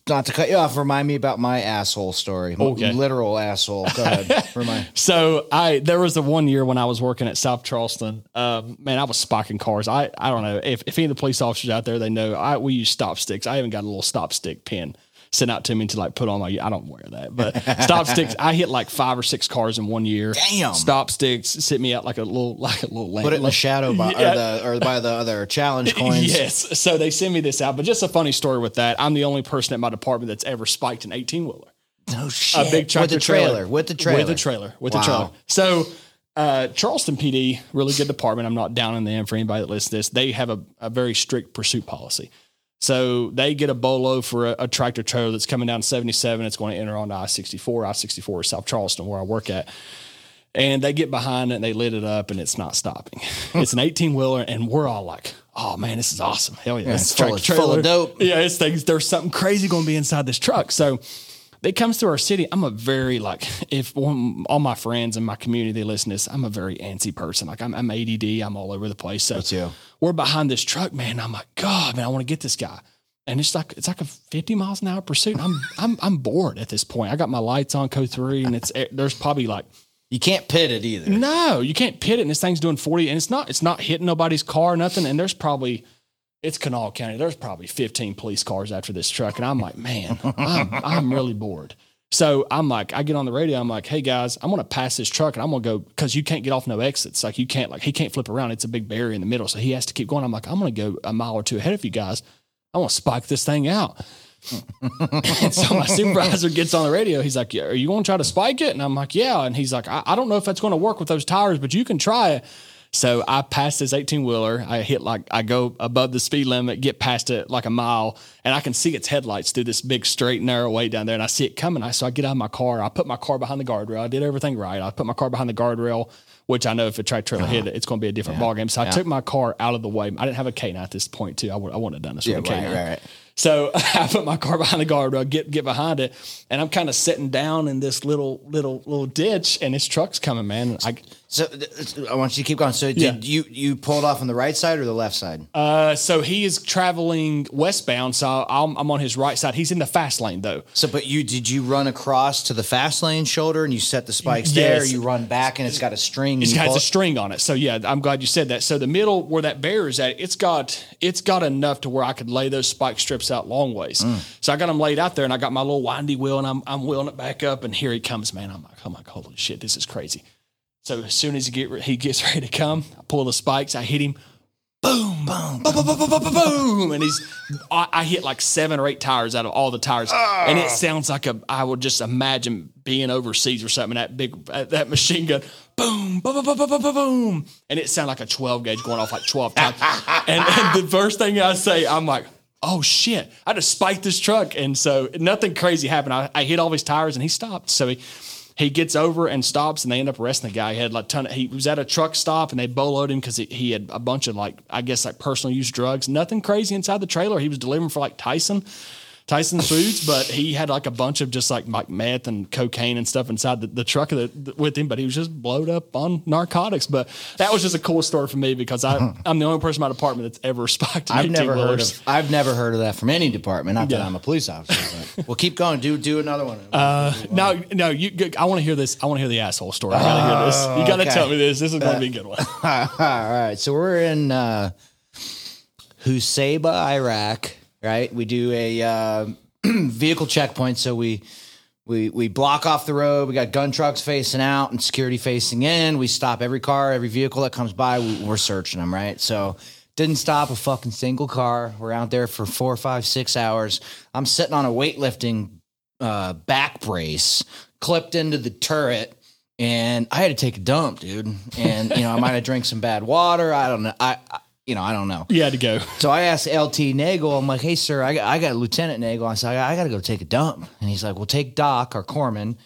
Not to cut you off, remind me about my asshole story. Okay. Literal asshole. Go ahead. Remind. So there was the one year when I was working at South Charleston. Man, I was spiking cars. I don't know if any of the police officers out there, they know we use stop sticks. I even got a little stop stick pin sent out to me to like put on my, I don't wear that, but stop sticks. I hit like 5 or 6 cars in 1 year. Damn. Stop sticks sent me out like a little lamp. Put it in the shadow by, or by the other challenge coins. Yes. So they send me this out, but just a funny story with that. I'm the only person at my department that's ever spiked an 18-wheeler. No shit. A big tractor with the trailer. So, Charleston PD, really good department. I'm not down in the end for anybody that listens to this. They have a very strict pursuit policy. So they get a BOLO for a tractor trailer that's coming down 77. It's going to enter onto I-64. I-64 is South Charleston, where I work at. And they get behind it, and they lit it up, and it's not stopping. It's an 18-wheeler, and we're all like, oh, man, this is awesome. Hell yeah. It's full of dope. Yeah, it's things. There's something crazy going to be inside this truck. So it comes through our city. I'm a very, like, all my friends in my community, they listen to this, I'm a very antsy person. Like, I'm ADD. I'm all over the place. So we're behind this truck, man. I'm like, God, man, I want to get this guy. And it's like a 50 miles an hour pursuit. I'm bored at this point. I got my lights on code 3, and there's probably like, you can't pit it either. No, you can't pit it. And this thing's doing 40, and it's not hitting nobody's car or nothing. And it's Kanawha County. There's probably 15 police cars after this truck. And I'm like, man, I'm really bored. So I'm like, I get on the radio. I'm like, hey guys, I'm going to pass this truck, and I'm going to go, cause you can't get off no exits. Like you can't, like he can't flip around. It's a big barrier in the middle. So he has to keep going. I'm like, I'm going to go a mile or two ahead of you guys. I want to spike this thing out. And so my supervisor gets on the radio. He's like, yeah, are you going to try to spike it? And I'm like, yeah. And he's like, I don't know if that's going to work with those tires, but you can try it. So I passed this 18-wheeler. I go above the speed limit, get past it like a mile, and I can see its headlights through this big straight narrow way down there. And I see it coming. So I get out of my car. I put my car behind the guardrail. I did everything right. I put my car behind the guardrail, which I know if a tractor trailer hit it, it's going to be a different ballgame. So I took my car out of the way. I didn't have a K9 at this point, too. I wouldn't have done this with a K9. Right. So I put my car behind the guardrail, get behind it, and I'm kind of sitting down in this little ditch, and this truck's coming, man. So I want you to keep going. So did you pulled off on the right side or the left side? So he is traveling westbound, so I'm on his right side. He's in the fast lane though. So, but did you run across to the fast lane shoulder and you set the spikes there? You run back and it's got a string. It's got a string on it. So yeah, I'm glad you said that. So the middle where that barrier is at, it's got enough to where I could lay those spike strips out long ways. So I got them laid out there, and I got my little windy wheel, and I'm wheeling it back up, and here he comes, man. I'm like, oh my God, holy shit, this is crazy. So as soon as he gets ready to come, I pull the spikes, I hit him, boom, boom, boom, boom, boom, boom, boom, boom, boom. And I hit like 7 or 8 tires out of all the tires, and it sounds like I would just imagine being overseas or something. That big that machine gun, boom, boom, boom, boom, boom, boom, boom, and it sounded like a 12 gauge going off like 12 times. and the first thing I say, I'm like, oh shit, I just spiked this truck. And so nothing crazy happened. I hit all his tires and he stopped. So he gets over and stops, and they end up arresting the guy. He had like he was at a truck stop, and they boloed him because he had a bunch of like personal use drugs. Nothing crazy inside the trailer. He was delivering for like Tyson Foods, but he had like a bunch of just like meth and cocaine and stuff inside the truck with him, but he was just blowed up on narcotics. But that was just a cool story for me because I'm the only person in my department that's ever spiked an 18-wheelers. I've never heard of that from any department. Not that I'm a police officer. But. Well, keep going. Do another one. No. I want to hear this. I want to hear the asshole story. I gotta hear this. You gotta tell me this. This is gonna be a good one. All right. So we're in Huseiba, Iraq. Right, we do a vehicle checkpoint, so we block off the road. We got gun trucks facing out and security facing in. We stop every car, every vehicle that comes by. We're searching them, right? So didn't stop a fucking single car. We're out there for 4, 5, 6 hours. I'm sitting on a weightlifting back brace, clipped into the turret, and I had to take a dump, dude. And I might have drank some bad water. I don't know. I don't know. You had to go. So I asked LT Nagel, I'm like, hey, sir, I got Lieutenant Nagel. I said, I got to go take a dump. And he's like, well, take Doc, our corpsman.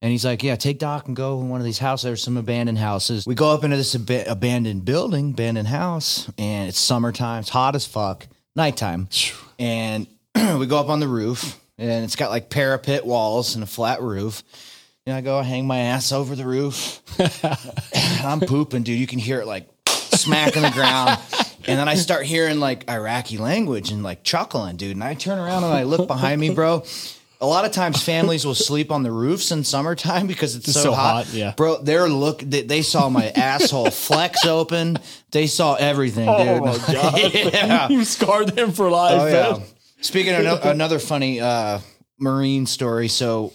And he's like, yeah, take Doc and go in one of these houses. There's some abandoned houses. We go up into this abandoned building, abandoned house, and it's summertime. It's hot as fuck, nighttime. And we go up on the roof, and it's got like parapet walls and a flat roof. And I go hang my ass over the roof. And I'm pooping, dude. You can hear it like smacking the ground. And then I start hearing, like, Iraqi language and, like, chuckling, dude. And I turn around and I look behind me, bro. A lot of times families will sleep on the roofs in summertime because it's so hot. Yeah. Bro, they saw my asshole flex open. They saw everything, dude. Oh, my God. Yeah. You scarred them for life, man. Yeah. Speaking of another funny Marine story, so...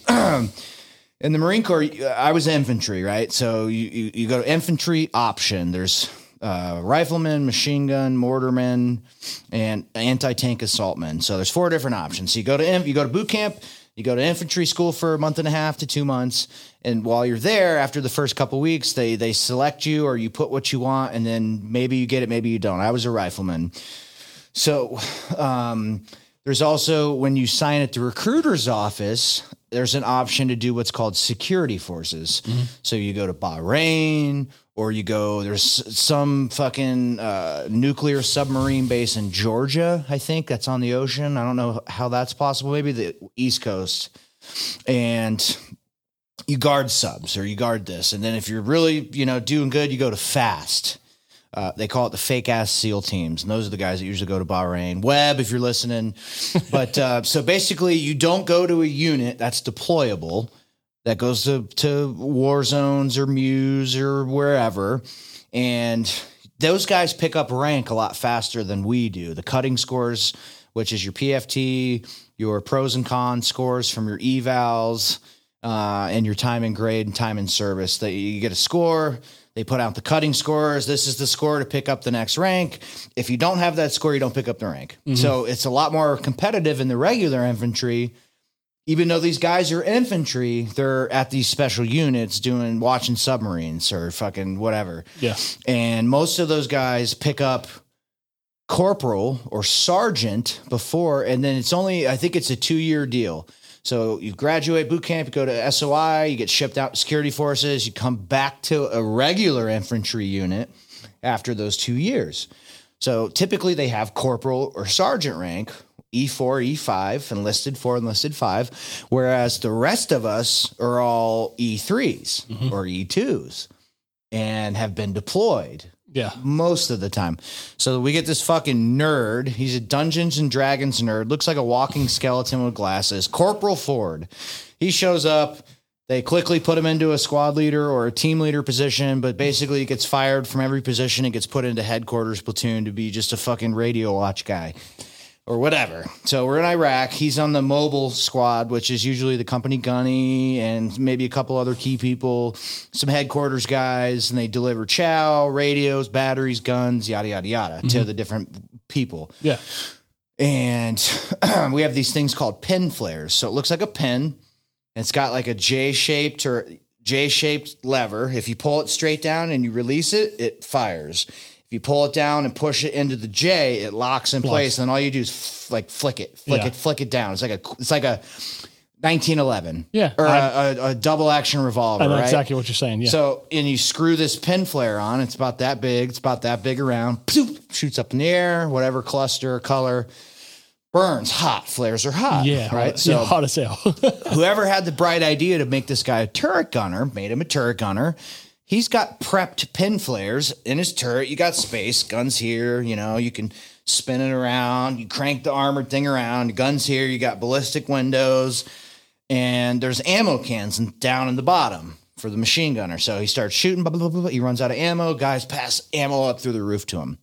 in the Marine Corps, I was infantry, right? So you go to infantry option. There's... riflemen, machine gun, mortarmen, and anti-tank assaultmen. So there's 4 different options. So you go to boot camp, you go to infantry school for a month and a half to 2 months, and while you're there, after the first couple of weeks, they select you or you put what you want, and then maybe you get it, maybe you don't. I was a rifleman. So there's also, when you sign at the recruiter's office, there's an option to do what's called security forces. Mm-hmm. So you go to Bahrain, or you go, there's some fucking nuclear submarine base in Georgia, I think, that's on the ocean. I don't know how that's possible. Maybe the East Coast. And you guard subs, or you guard this. And then if you're really, doing good, you go to FAST. They call it the fake-ass SEAL teams. And those are the guys that usually go to Bahrain. Webb, if you're listening. But so basically, you don't go to a unit that's deployable, that goes to war zones or MUSE or wherever. And those guys pick up rank a lot faster than we do. The cutting scores, which is your PFT, your pros and cons scores from your evals, and your time in grade and time in service. You get a score. They put out the cutting scores. This is the score to pick up the next rank. If you don't have that score, you don't pick up the rank. Mm-hmm. So it's a lot more competitive in the regular infantry. even though these guys are infantry, they're at these special units doing watching submarines or fucking whatever. Yeah. And most of those guys pick up corporal or sergeant before, and then it's only, I think it's a 2-year deal. So you graduate boot camp, you go to SOI, you get shipped out to security forces, you come back to a regular infantry unit after those 2 years. So typically they have corporal or sergeant rank, E4, E5, enlisted four, enlisted five, whereas the rest of us are all E3s mm-hmm. or E2s and have been deployed. Yeah. Most of the time. So we get this fucking nerd. He's a Dungeons and Dragons nerd. Looks like a walking skeleton with glasses. Corporal Ford. He shows up. They quickly put him into a squad leader or a team leader position, but basically he gets fired from every position and gets put into headquarters platoon to be just a fucking radio watch guy or whatever. So we're in Iraq. He's on the mobile squad, which is usually the company gunny and maybe a couple other key people, some headquarters guys, and they deliver chow, radios, batteries, guns, yada, yada, yada mm-hmm. to the different people. Yeah. And we have these things called pin flares. So it looks like a pin. It's got like a J-shaped or J-shaped lever. If you pull it straight down and you release it, it fires. If you pull it down and push it into the J, it locks in place. And all you do is flick it down. It's like a 1911 or a double action revolver. I know exactly what you're saying. Yeah. So, and you screw this pin flare on. It's about that big. It's about that big around. Poof, shoots up in the air, whatever cluster, color, burns hot. Flares are hot. Yeah. Right. So hot as hell. Whoever had the bright idea to make this guy a turret gunner made him a turret gunner. He's got prepped pin flares in his turret. You got space, guns here, you know, you can spin it around, you crank the armored thing around, guns here, you got ballistic windows, and there's ammo cans down in the bottom for the machine gunner. So he starts shooting, blah, blah, blah, blah. He runs out of ammo, guys pass ammo up through the roof to him.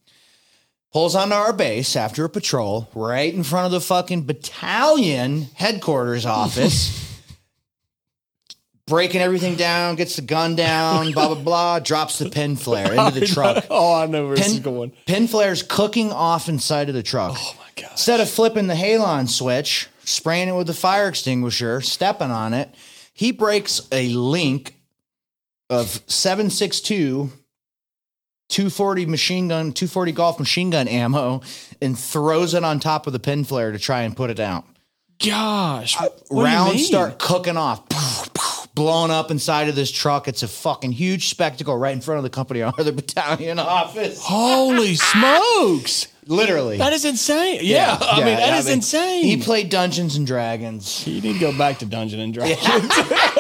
Pulls onto our base after a patrol right in front of the fucking battalion headquarters office. Breaking everything down, gets the gun down, blah, blah, blah, drops the pin flare into the truck. Oh, I know where this is going. Pin flare's cooking off inside of the truck. Oh, my God. Instead of flipping the halon switch, spraying it with the fire extinguisher, stepping on it, he breaks a link of 7.62, 240 machine gun, 240 Golf machine gun ammo, and throws it on top of the pin flare to try and put it out. Gosh. Rounds start cooking off. Blown up inside of this truck. It's a fucking huge spectacle right in front of the company or the battalion office. Holy smokes. Literally. That is insane. Yeah. I mean, that is insane. He played Dungeons and Dragons. He didn't go back to Dungeons and Dragons. Yeah.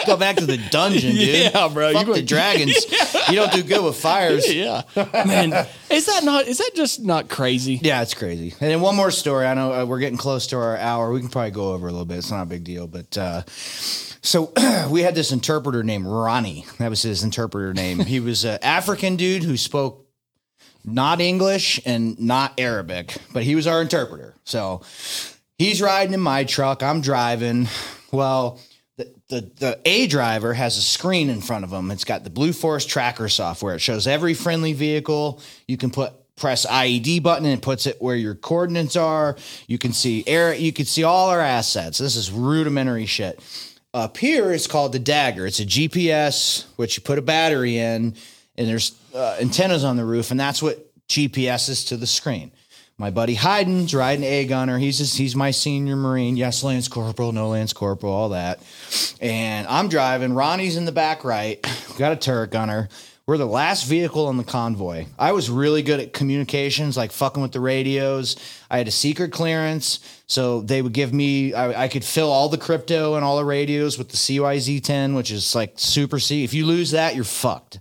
Go back to the dungeon, dude. Yeah, bro. Fuck the dragons. Yeah. You don't do good with fires. Yeah. Man, is that just not crazy? Yeah, it's crazy. And then one more story. I know we're getting close to our hour. We can probably go over a little bit. It's not a big deal, but... So we had this interpreter named Ronnie. That was his interpreter name. He was an African dude who spoke not English and not Arabic, but he was our interpreter. So he's riding in my truck. I'm driving. Well, the A driver has a screen in front of him. It's got the Blue Forest tracker software. It shows every friendly vehicle. You can press IED button and it puts it where your coordinates are. You can see all our assets. This is rudimentary shit. Up here, it's called the Dagger. It's a GPS, which you put a battery in, and there's antennas on the roof, and that's what GPS is to the screen. My buddy Hyden's riding A gunner. He's my senior Marine. Yes, Lance Corporal, no Lance Corporal, all that. And I'm driving. Ronnie's in the back right. Got a turret gunner. We're the last vehicle on the convoy. I was really good at communications, like fucking with the radios. I had a secret clearance, so they would give me... I could fill all the crypto and all the radios with the CYZ-10, which is like super C. If you lose that, you're fucked.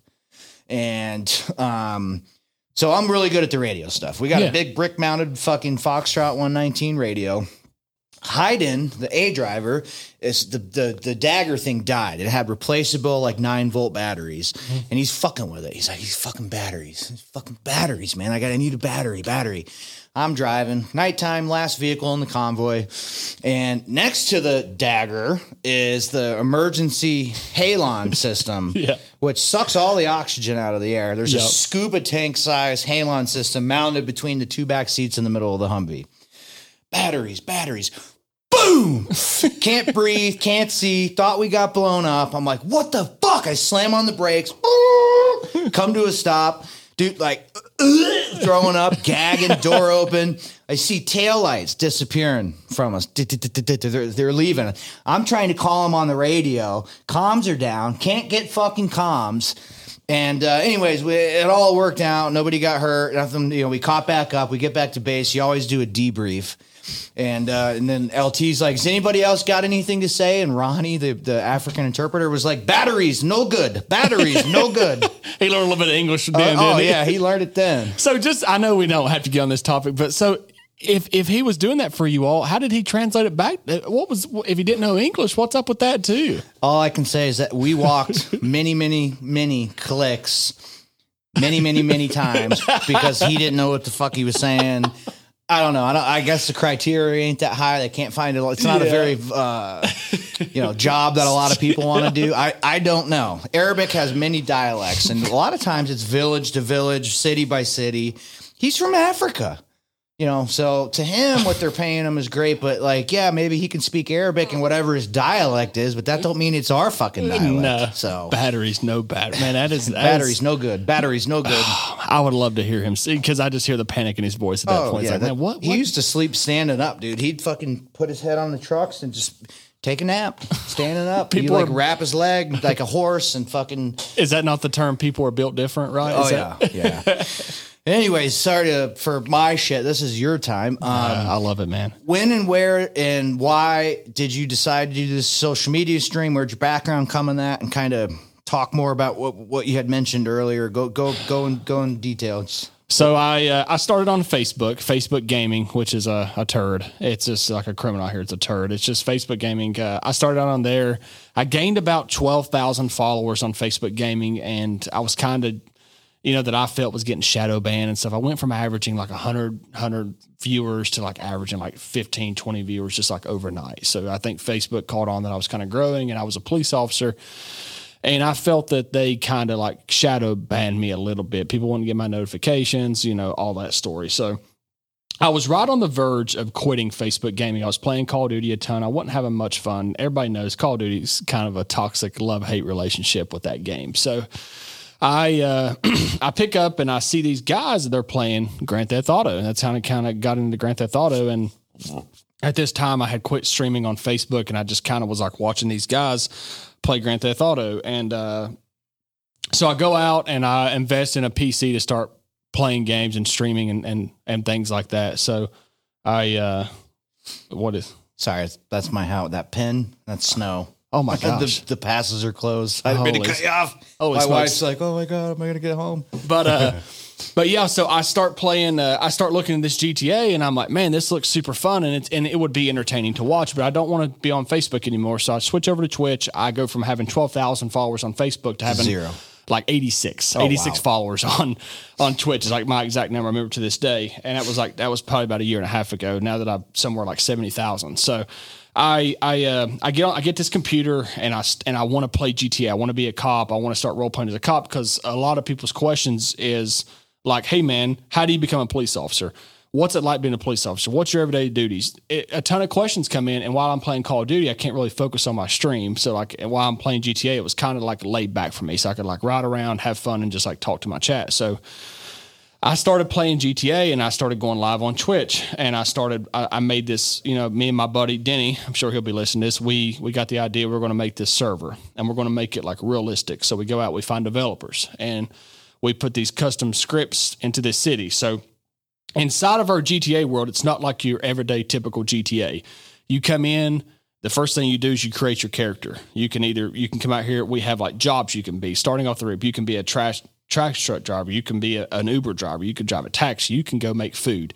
And so I'm really good at the radio stuff. We got a big brick-mounted fucking Foxtrot 119 radio. Hyden, the A driver, is the Dagger thing died. It had replaceable like 9-volt batteries, and he's fucking with it. He's like, these fucking batteries, man. I need a battery. I'm driving. Nighttime, last vehicle in the convoy, and next to the Dagger is the emergency halon system, which sucks all the oxygen out of the air. There's a scuba tank size halon system mounted between the two back seats in the middle of the Humvee. Batteries. boom, can't breathe, can't see, thought we got blown up. I'm like, what the fuck? I slam on the brakes, come to a stop. Dude, like, throwing up, gagging, door open. I see taillights disappearing from us. They're leaving. I'm trying to call them on the radio. Comms are down. Can't get fucking comms. And anyways, it all worked out. Nobody got hurt. Nothing. You know, we caught back up. We get back to base. You always do a debrief. And then LT's like, has anybody else got anything to say? And Ronnie, the African interpreter, was like, batteries, no good. Batteries, no good. He learned a little bit of English then, didn't he? Yeah, he learned it then. So just, I know we don't have to get on this topic, but so if he was doing that for you all, how did he translate it back? If he didn't know English, what's up with that too? All I can say is that we walked many, many, many clicks, many, many, many times because he didn't know what the fuck he was saying. I don't know. I guess the criteria ain't that high. They can't find it. It's not a very, job that a lot of people want to do. I don't know. Arabic has many dialects, and a lot of times it's village to village, city by city. He's from Africa, so to him, what they're paying him is great, but maybe he can speak Arabic and whatever his dialect is, but that don't mean it's our fucking dialect. No. So batteries, no battery. Man, that batteries, no good. Batteries, no good. I would love to hear him see, because I just hear the panic in his voice at that point. Yeah, it's like, man, what? He used to sleep standing up, dude. He'd fucking put his head on the trucks and just take a nap, standing up. People would wrap his leg like a horse and fucking. Is that not the term? People are built different, right? Yeah. Anyways, sorry for my shit. This is your time. I love it, man. When and where and why did you decide to do this social media stream? Where'd your background come in that? And kind of talk more about what you had mentioned earlier. Go in details. So I started on Facebook Gaming, which is a turd. It's just like a criminal here. It's a turd. It's just Facebook Gaming. I started out on there. I gained about 12,000 followers on Facebook Gaming, and I was kind of, that I felt was getting shadow banned and stuff. I went from averaging like 100 viewers to like averaging like 15, 20 viewers just like overnight. So I think Facebook caught on that I was kind of growing, and I was a police officer. And I felt that they kind of like shadow banned me a little bit. People wouldn't get my notifications, all that story. So I was right on the verge of quitting Facebook Gaming. I was playing Call of Duty a ton. I wasn't having much fun. Everybody knows Call of Duty is kind of a toxic love-hate relationship with that game. So I pick up and I see these guys that they're playing Grand Theft Auto, and that's how I kind of got into Grand Theft Auto. And at this time, I had quit streaming on Facebook, and I just kind of was like watching these guys play Grand Theft Auto. And so I go out and I invest in a PC to start playing games and streaming and things like that. So I sorry, that's my house. That pen, that's snow. Oh my gosh! The passes are closed. I didn't mean to cut you off. Oh, my wife's like, "Oh my god, am I gonna get home?" But but yeah. So I start playing. I start looking at this GTA, and I'm like, "Man, this looks super fun, and it would be entertaining to watch." But I don't want to be on Facebook anymore, so I switch over to Twitch. I go from having 12,000 followers on Facebook to having zero, like 86 followers on Twitch. Is like my exact number. I remember to this day, and that was probably about a year and a half ago. Now that I'm somewhere like 70,000, so. I get this computer and I want to play GTA. I want to be a cop. I want to start role playing as a cop, because a lot of people's questions is like, "Hey man, how do you become a police officer? What's it like being a police officer? What's your everyday duties?" A ton of questions come in, and while I'm playing Call of Duty, I can't really focus on my stream. So while I'm playing GTA, it was kind of like laid back for me, so I could like ride around, have fun, and just like talk to my chat. So I started playing GTA, and I started going live on Twitch, and I made this, me and my buddy Denny, I'm sure he'll be listening to this. We got the idea we're going to make this server, and we're going to make it like realistic. So we go out, we find developers, and we put these custom scripts into this city. So inside of our GTA world, it's not like your everyday typical GTA. You come in, the first thing you do is you create your character. You can come out here. We have like jobs you can be. Starting off the rip, you can be a trash truck driver, you can be an Uber driver, you can drive a taxi, you can go make food,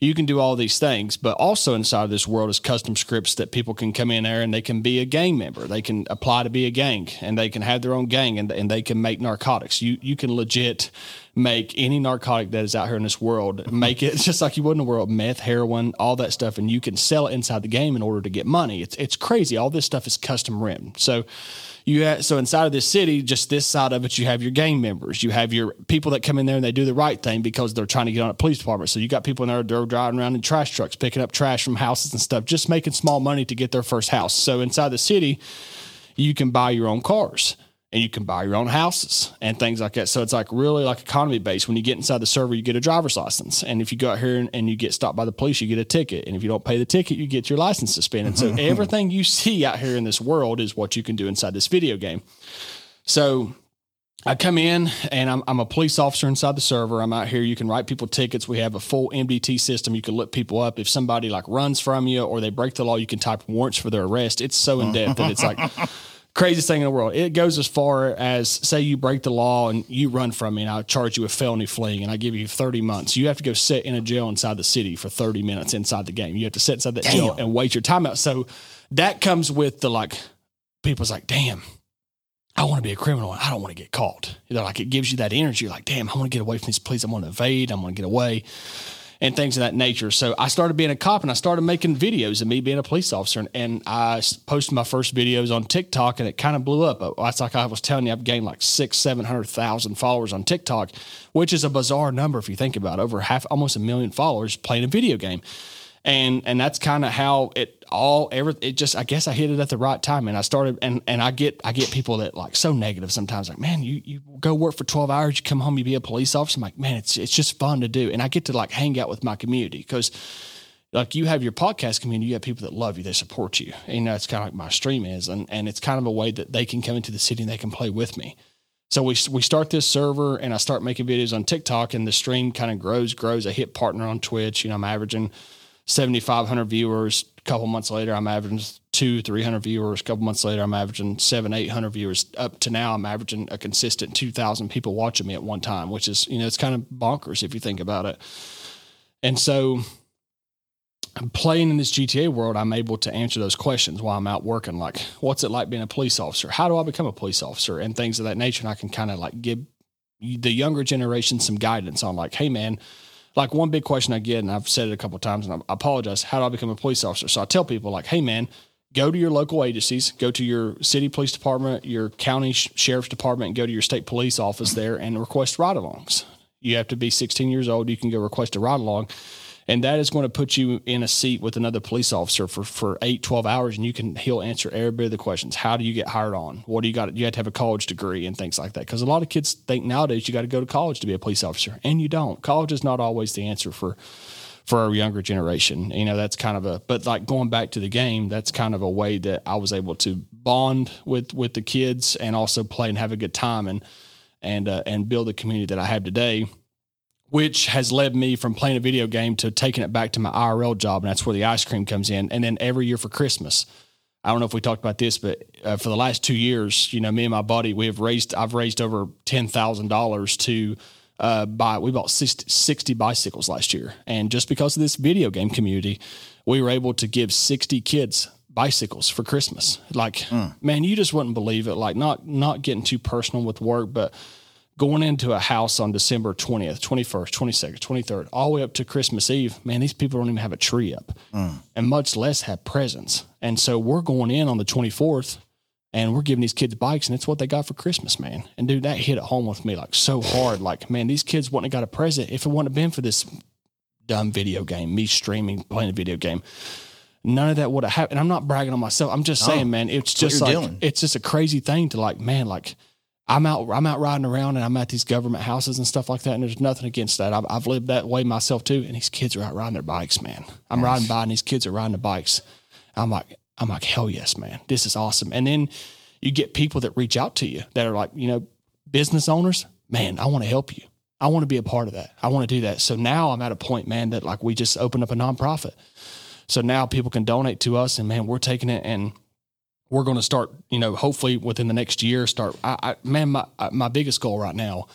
you can do all these things. But also inside of this world is custom scripts that people can come in there and they can be a gang member, they can apply to be a gang, and they can have their own gang, and they can make narcotics. You can legit make any narcotic that is out here in this world, make it just like you would in the world, meth, heroin, all that stuff, and you can sell it inside the game in order to get money. It's crazy. All this stuff is custom written. So so inside of this city, just this side of it, you have your gang members. You have your people that come in there and they do the right thing because they're trying to get on a police department. So you got people in there, they're driving around in trash trucks, picking up trash from houses and stuff, just making small money to get their first house. So inside the city, you can buy your own cars and you can buy your own houses and things like that. So it's like really like economy based. When you get inside the server, you get a driver's license. And if you go out here and you get stopped by the police, you get a ticket. And if you don't pay the ticket, you get your license suspended. So everything you see out here in this world is what you can do inside this video game. So I come in and I'm a police officer inside the server. I'm out here. You can write people tickets. We have a full MDT system. You can look people up. If somebody like runs from you or they break the law, you can type warrants for their arrest. It's so in depth that it's like craziest thing in the world. It goes as far as say you break the law and you run from me and I charge you with felony fleeing and I give you 30 months. You have to go sit in a jail inside the city for 30 minutes inside the game. You have to sit inside that jail and wait your time out. So that comes with the like people's like, damn, I want to be a criminal and I don't want to get caught. You know, like it gives you that energy. You're like, damn, I want to get away from these police. I want to evade. I want to get away and things of that nature. So I started being a cop and I started making videos of me being a police officer. And I posted my first videos on TikTok and it kind of blew up. That's like I was telling you, I've gained like 600,000 to 700,000 followers on TikTok, which is a bizarre number if you think about it. Over half, almost a million followers playing a video game. And that's kind of how I guess I hit it at the right time. And I started, and I get people that like so negative sometimes, like, man, you go work for 12 hours, you come home, you be a police officer. I'm like, man, it's just fun to do. And I get to like hang out with my community because like you have your podcast community, you have people that love you, they support you. And, you know, it's kind of like my stream is, and it's kind of a way that they can come into the city and they can play with me. So we start this server and I start making videos on TikTok and the stream kind of grows. I hit partner on Twitch, you know, I'm averaging 7,500 viewers. A couple months later, I'm averaging 200-300 viewers. A couple months later, I'm averaging 700-800 viewers. Up to now, I'm averaging a consistent 2,000 people watching me at one time, which is, you know, it's kind of bonkers if you think about it. And so I'm playing in this GTA world. I'm able to answer those questions while I'm out working. Like, what's it like being a police officer? How do I become a police officer? And things of that nature. And I can kind of like give the younger generation some guidance on like, hey, man, like one big question I get, and I've said it a couple of times, and I apologize, how do I become a police officer? So I tell people like, hey, man, go to your local agencies, go to your city police department, your county sheriff's department, and go to your state police office there and request ride-alongs. You have to be 16 years old. You can go request a ride-along, and that is going to put you in a seat with another police officer for 12 hours, and he'll answer every bit of the questions. How do you get hired on? What do you got? You have to have a college degree and things like that. Because a lot of kids think nowadays you got to go to college to be a police officer, and you don't. College is not always the answer for our younger generation. You know, that's kind of but like going back to the game, that's kind of a way that I was able to bond with the kids and also play and have a good time and build the community that I have today, which has led me from playing a video game to taking it back to my IRL job. And that's where the ice cream comes in. And then every year for Christmas, I don't know if we talked about this, but for the last 2 years, you know, me and my buddy, I've raised over $10,000 to we bought 60 bicycles last year. And just because of this video game community, we were able to give 60 kids bicycles for Christmas. Like, man, you just wouldn't believe it. Like not getting too personal with work, but going into a house on December 20th, 21st, 22nd, 23rd, all the way up to Christmas Eve, man, these people don't even have a tree up and much less have presents. And so we're going in on the 24th and we're giving these kids bikes and it's what they got for Christmas, man. And dude, that hit at home with me like so hard. Like, man, these kids wouldn't have got a present if it wouldn't have been for this dumb video game, me streaming, playing a video game. None of that would have happened. And I'm not bragging on myself. I'm just saying, man, it's just like, it's just a crazy thing to like, man, like, I'm out riding around and I'm at these government houses and stuff like that. And there's nothing against that. I've lived that way myself too. And these kids are out riding their bikes, man. I'm riding by and these kids are riding the bikes. I'm like, hell yes, man, this is awesome. And then you get people that reach out to you that are like, you know, business owners, man, I want to help you. I want to be a part of that. I want to do that. So now I'm at a point, man, that like we just opened up a nonprofit. So now people can donate to us and man, we're taking it and we're going to start, you know, hopefully within the next year, my biggest goal right now,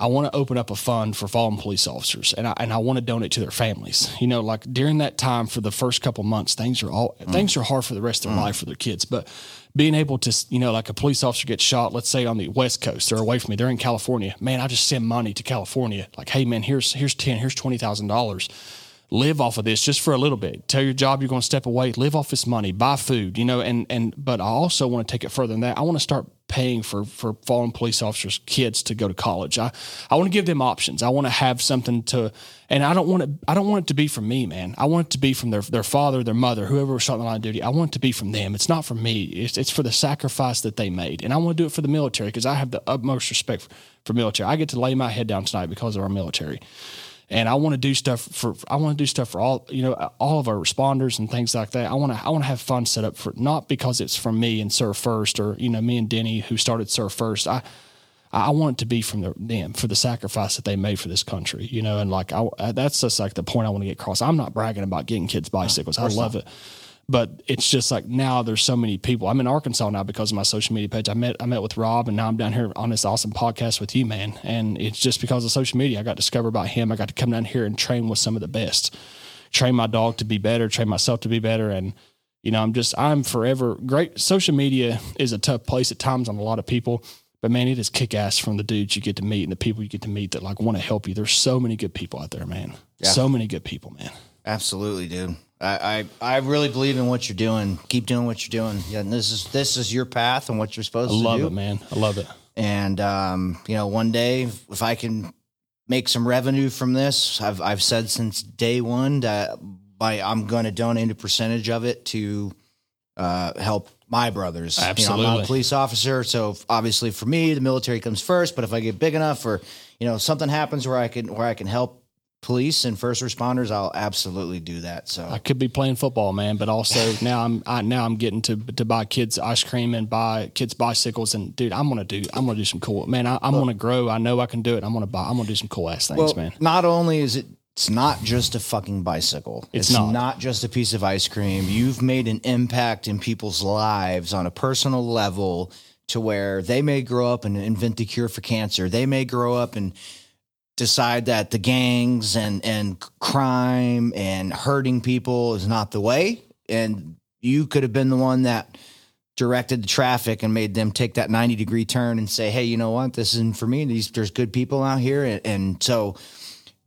I want to open up a fund for fallen police officers, and I want to donate to their families. You know, like during that time for the first couple months, things are hard for the rest of their life for their kids. But being able to, you know, like a police officer gets shot, let's say on the West Coast, they're away from me, they're in California. Man, I just send money to California. Like, hey man, here's 10, here's $20,000. Live off of this just for a little bit. Tell your job you're going to step away. Live off this money. Buy food, you know. But I also want to take it further than that. I want to start paying for fallen police officers' kids to go to college. I want to give them options. I want to have something to, and I don't want it to be from me, man. I want it to be from their father, their mother, whoever was shot in the line of duty. I want it to be from them. It's not from me. It's for the sacrifice that they made. And I want to do it for the military because I have the utmost respect for military. I get to lay my head down tonight because of our military. And I want to do stuff for all, you know, all of our responders and things like that. I want to have fun set up for, not because it's from me and Serve First, or, you know, me and Denny who started Serve First. I want it to be from them for the sacrifice that they made for this country, you know. And like that's just like the point I want to get across. I'm not bragging about getting kids bicycles. I love it. But it's just like now there's so many people. I'm in Arkansas now because of my social media page. I met with Rob, and now I'm down here on this awesome podcast with you, man. And it's just because of social media. I got discovered about him. I got to come down here and train with some of the best, train my dog to be better, train myself to be better. And, you know, I'm forever great. Social media is a tough place at times on a lot of people, but man, it is kick ass from the dudes you get to meet and the people you get to meet that like want to help you. There's so many good people out there, man. Yeah. So many good people, man. Absolutely, dude. I really believe in what you're doing. Keep doing what you're doing. Yeah, and this is your path and what you're supposed to do. I love it, man. I love it. And you know, one day if I can make some revenue from this, I've said since day one that I'm going to donate a percentage of it to help my brothers. Absolutely. You know, I'm not a police officer, so obviously for me the military comes first. But if I get big enough, or you know, something happens where I can help police and first responders, I'll absolutely do that. So I could be playing football, man, but also now I'm getting to buy kids ice cream and buy kids bicycles. And dude, I'm gonna do some cool, man. I'm gonna grow. I know I can do it. I'm gonna do some cool ass things, man. Not only is it's not just a fucking bicycle. It's not just a piece of ice cream. You've made an impact in people's lives on a personal level to where they may grow up and invent the cure for cancer. They may grow up and decide that the gangs and crime and hurting people is not the way. And you could have been the one that directed the traffic and made them take that 90-degree turn and say, hey, you know what? This isn't for me. There's good people out here. And so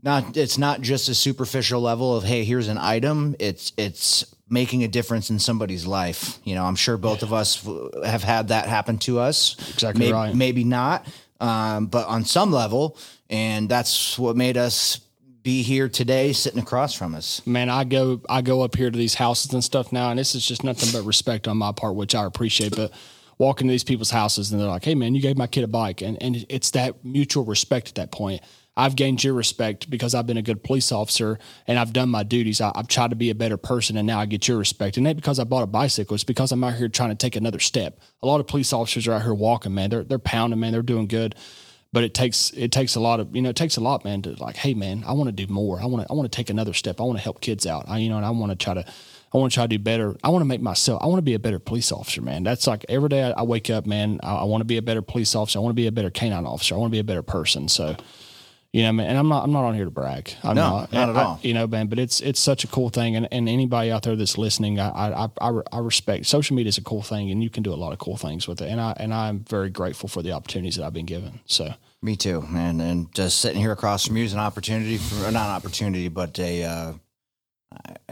it's not just a superficial level of, hey, here's an item. It's making a difference in somebody's life. You know, I'm sure both of us have had that happen to us. Exactly. Maybe not. But on some level, and that's what made us be here today sitting across from us. Man, I go up here to these houses and stuff now, and this is just nothing but respect on my part, which I appreciate, but walk into these people's houses and they're like, hey man, you gave my kid a bike. And it's that mutual respect at that point. I've gained your respect because I've been a good police officer and I've done my duties. I've tried to be a better person, and now I get your respect. And ain't because I bought a bicycle. It's because I'm out here trying to take another step. A lot of police officers are out here walking, man. They're pounding, man. They're doing good. But it takes a lot of, you know, it takes a lot, man, to like, hey man, I want to do more. I want to take another step. I want to help kids out. I want to try to do better. I want to make myself, I want to be a better police officer, man. That's like every day I wake up, man. I want to be a better police officer. I want to be a better canine officer. I want to be a better person. So, you know, man, and I'm not on here to brag. I'm not at all. You know, man, but it's such a cool thing. And anybody out there that's listening, I respect. Social media is a cool thing, and you can do a lot of cool things with it. And I'm very grateful for the opportunities that I've been given. So me too, man. And just sitting here across from you is an opportunity I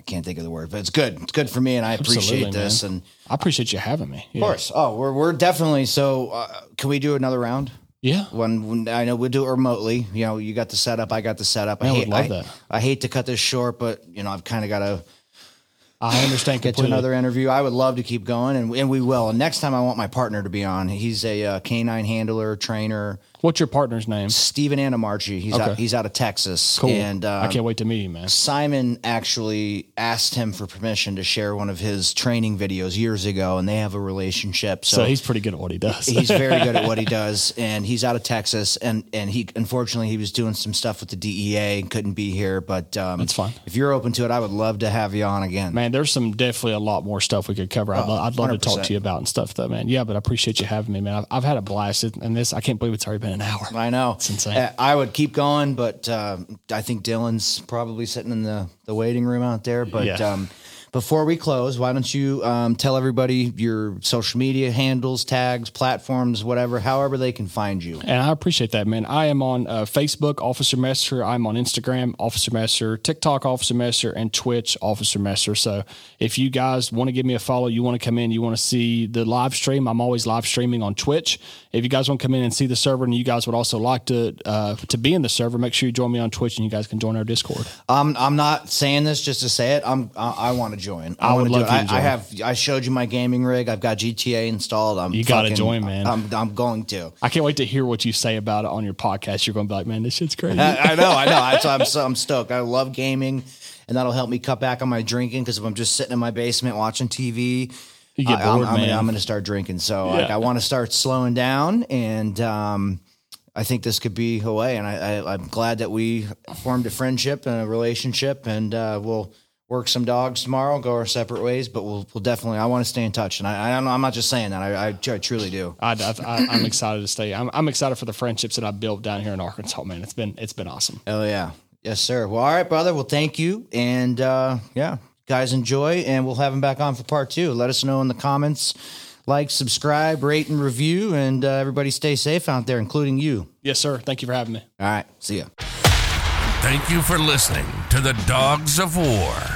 can't think of the word, but it's good. It's good for me, and I appreciate this. Man. And I appreciate you having me. Yeah. Of course. Oh, we're definitely. So can we do another round? Yeah. When I know we'll do it remotely. You know, you got the setup, I got the setup. I would love that. I hate to cut this short, but you know, I've kind of got to. I understand. Get completely. To another interview. I would love to keep going, and we will. And next time, I want my partner to be on. He's a canine handler, trainer. What's your partner's name? Steven Anamarchi. He's out of Texas. Cool. And I can't wait to meet him, man. Simon actually asked him for permission to share one of his training videos years ago, and they have a relationship. So he's pretty good at what he does. He's very good at what he does, and he's out of Texas. And he, unfortunately, he was doing some stuff with the DEA and couldn't be here. But that's fine. If you're open to it, I would love to have you on again. Man, there's definitely a lot more stuff we could cover. I'd love to talk to you about and stuff, though, man. Yeah, but I appreciate you having me, man. I've had a blast, and I can't believe it's already been an hour. I know. It's insane. I would keep going, but I think Dylan's probably sitting in the waiting room out there. But yeah. Before we close, why don't you tell everybody your social media handles, tags, platforms, whatever, however they can find you. And I appreciate that, man. I am on Facebook, Officer Messer. I'm on Instagram, Officer Messer, TikTok, Officer Messer, and Twitch, Officer Messer. So if you guys want to give me a follow, you want to come in, you want to see the live stream, I'm always live streaming on Twitch. If you guys want to come in and see the server and you guys would also like to be in the server, make sure you join me on Twitch and you guys can join our Discord. I'm not saying this just to say it. I want to join. I would love to join. I showed you my gaming rig. I've got GTA installed. You got to join, man. I'm going to. I can't wait to hear what you say about it on your podcast. You're going to be like, man, this shit's crazy. I know. I'm stoked. I love gaming, and that'll help me cut back on my drinking because if I'm just sitting in my basement watching TV, you get bored, man. I'm going to start drinking. So yeah. I want to start slowing down, and I think this could be a way. And I'm glad that we formed a friendship and a relationship, and we'll work some dogs tomorrow, go our separate ways, but we'll definitely, I want to stay in touch. And I'm not just saying that. I truly do. I'm excited to stay. I'm excited for the friendships that I built down here in Arkansas, man. It's been awesome. Oh yeah. Yes, sir. Well, all right, brother. Well, thank you. And yeah, guys enjoy, and we'll have him back on for part two. Let us know in the comments, like, subscribe, rate and review, and everybody stay safe out there, including you. Yes, sir. Thank you for having me. All right. See ya. Thank you for listening to the Dogs of War.